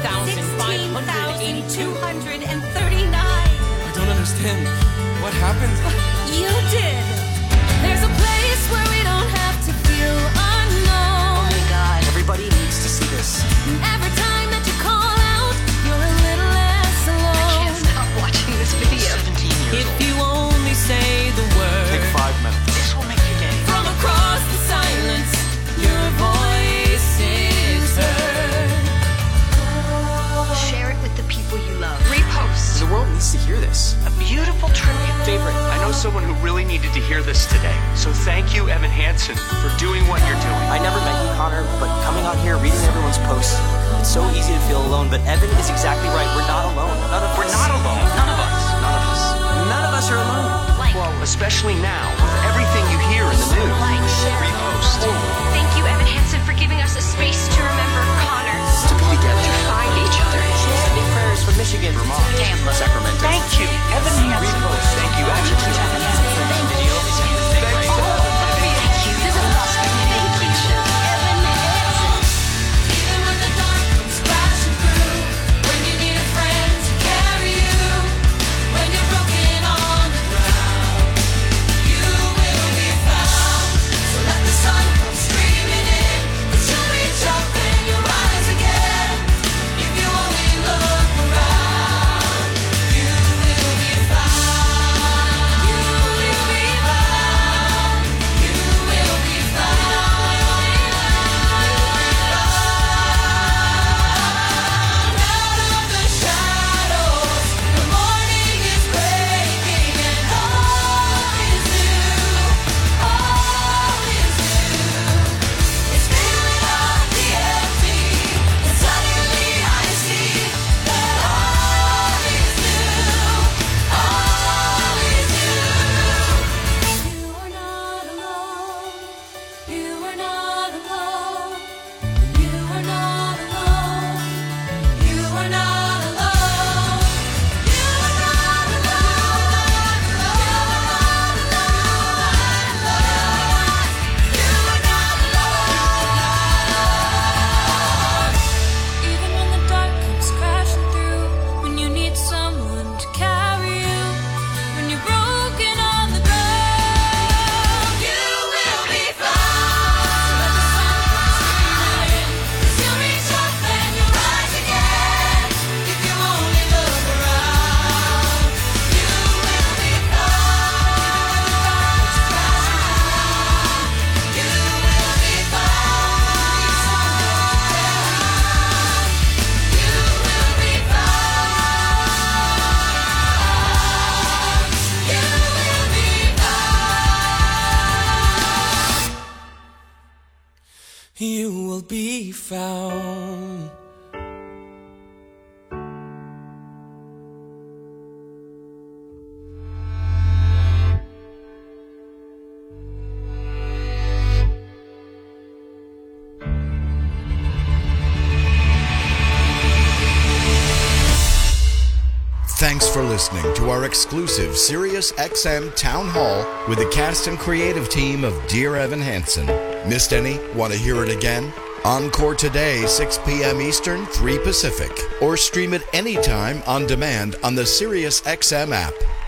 I don't understand. What happened? You did. There's a place where we don't have to feel unknown. Oh my God, everybody needs to see this. Every time that you call out, you're a little less alone. I can't stop watching this video. 17 years if old. You only say the word. Take 5 minutes. This will make your day. From across the silence, your voice is heard. Share it with the people you love. Repost. The world needs to hear this. A beautiful tribute. Favorite. I know someone who really needed to hear this today. So thank you, Evan Hansen, for doing what you're doing. I never met you, Connor, but coming on here, reading everyone's posts, it's so easy to feel alone, but Evan is exactly right. We're not alone. We're not alone. None of us. None of us. None of us are alone. Like. Well, especially now, with everything you hear in the news. Like, share. Repost. Thank you, Evan Hansen, for giving us a space to remember Connor. To be together. To find each other. Sending prayers from Michigan, Vermont, Tampa, Sacramento. Thank you, Evan Hansen. Repost. Thank you, Evan Hansen. Thanks for listening to our exclusive SiriusXM Town Hall with the cast and creative team of Dear Evan Hansen. Missed any? Want to hear it again? Encore today, 6 p.m. Eastern, 3 Pacific. Or stream it anytime on demand on the SiriusXM app.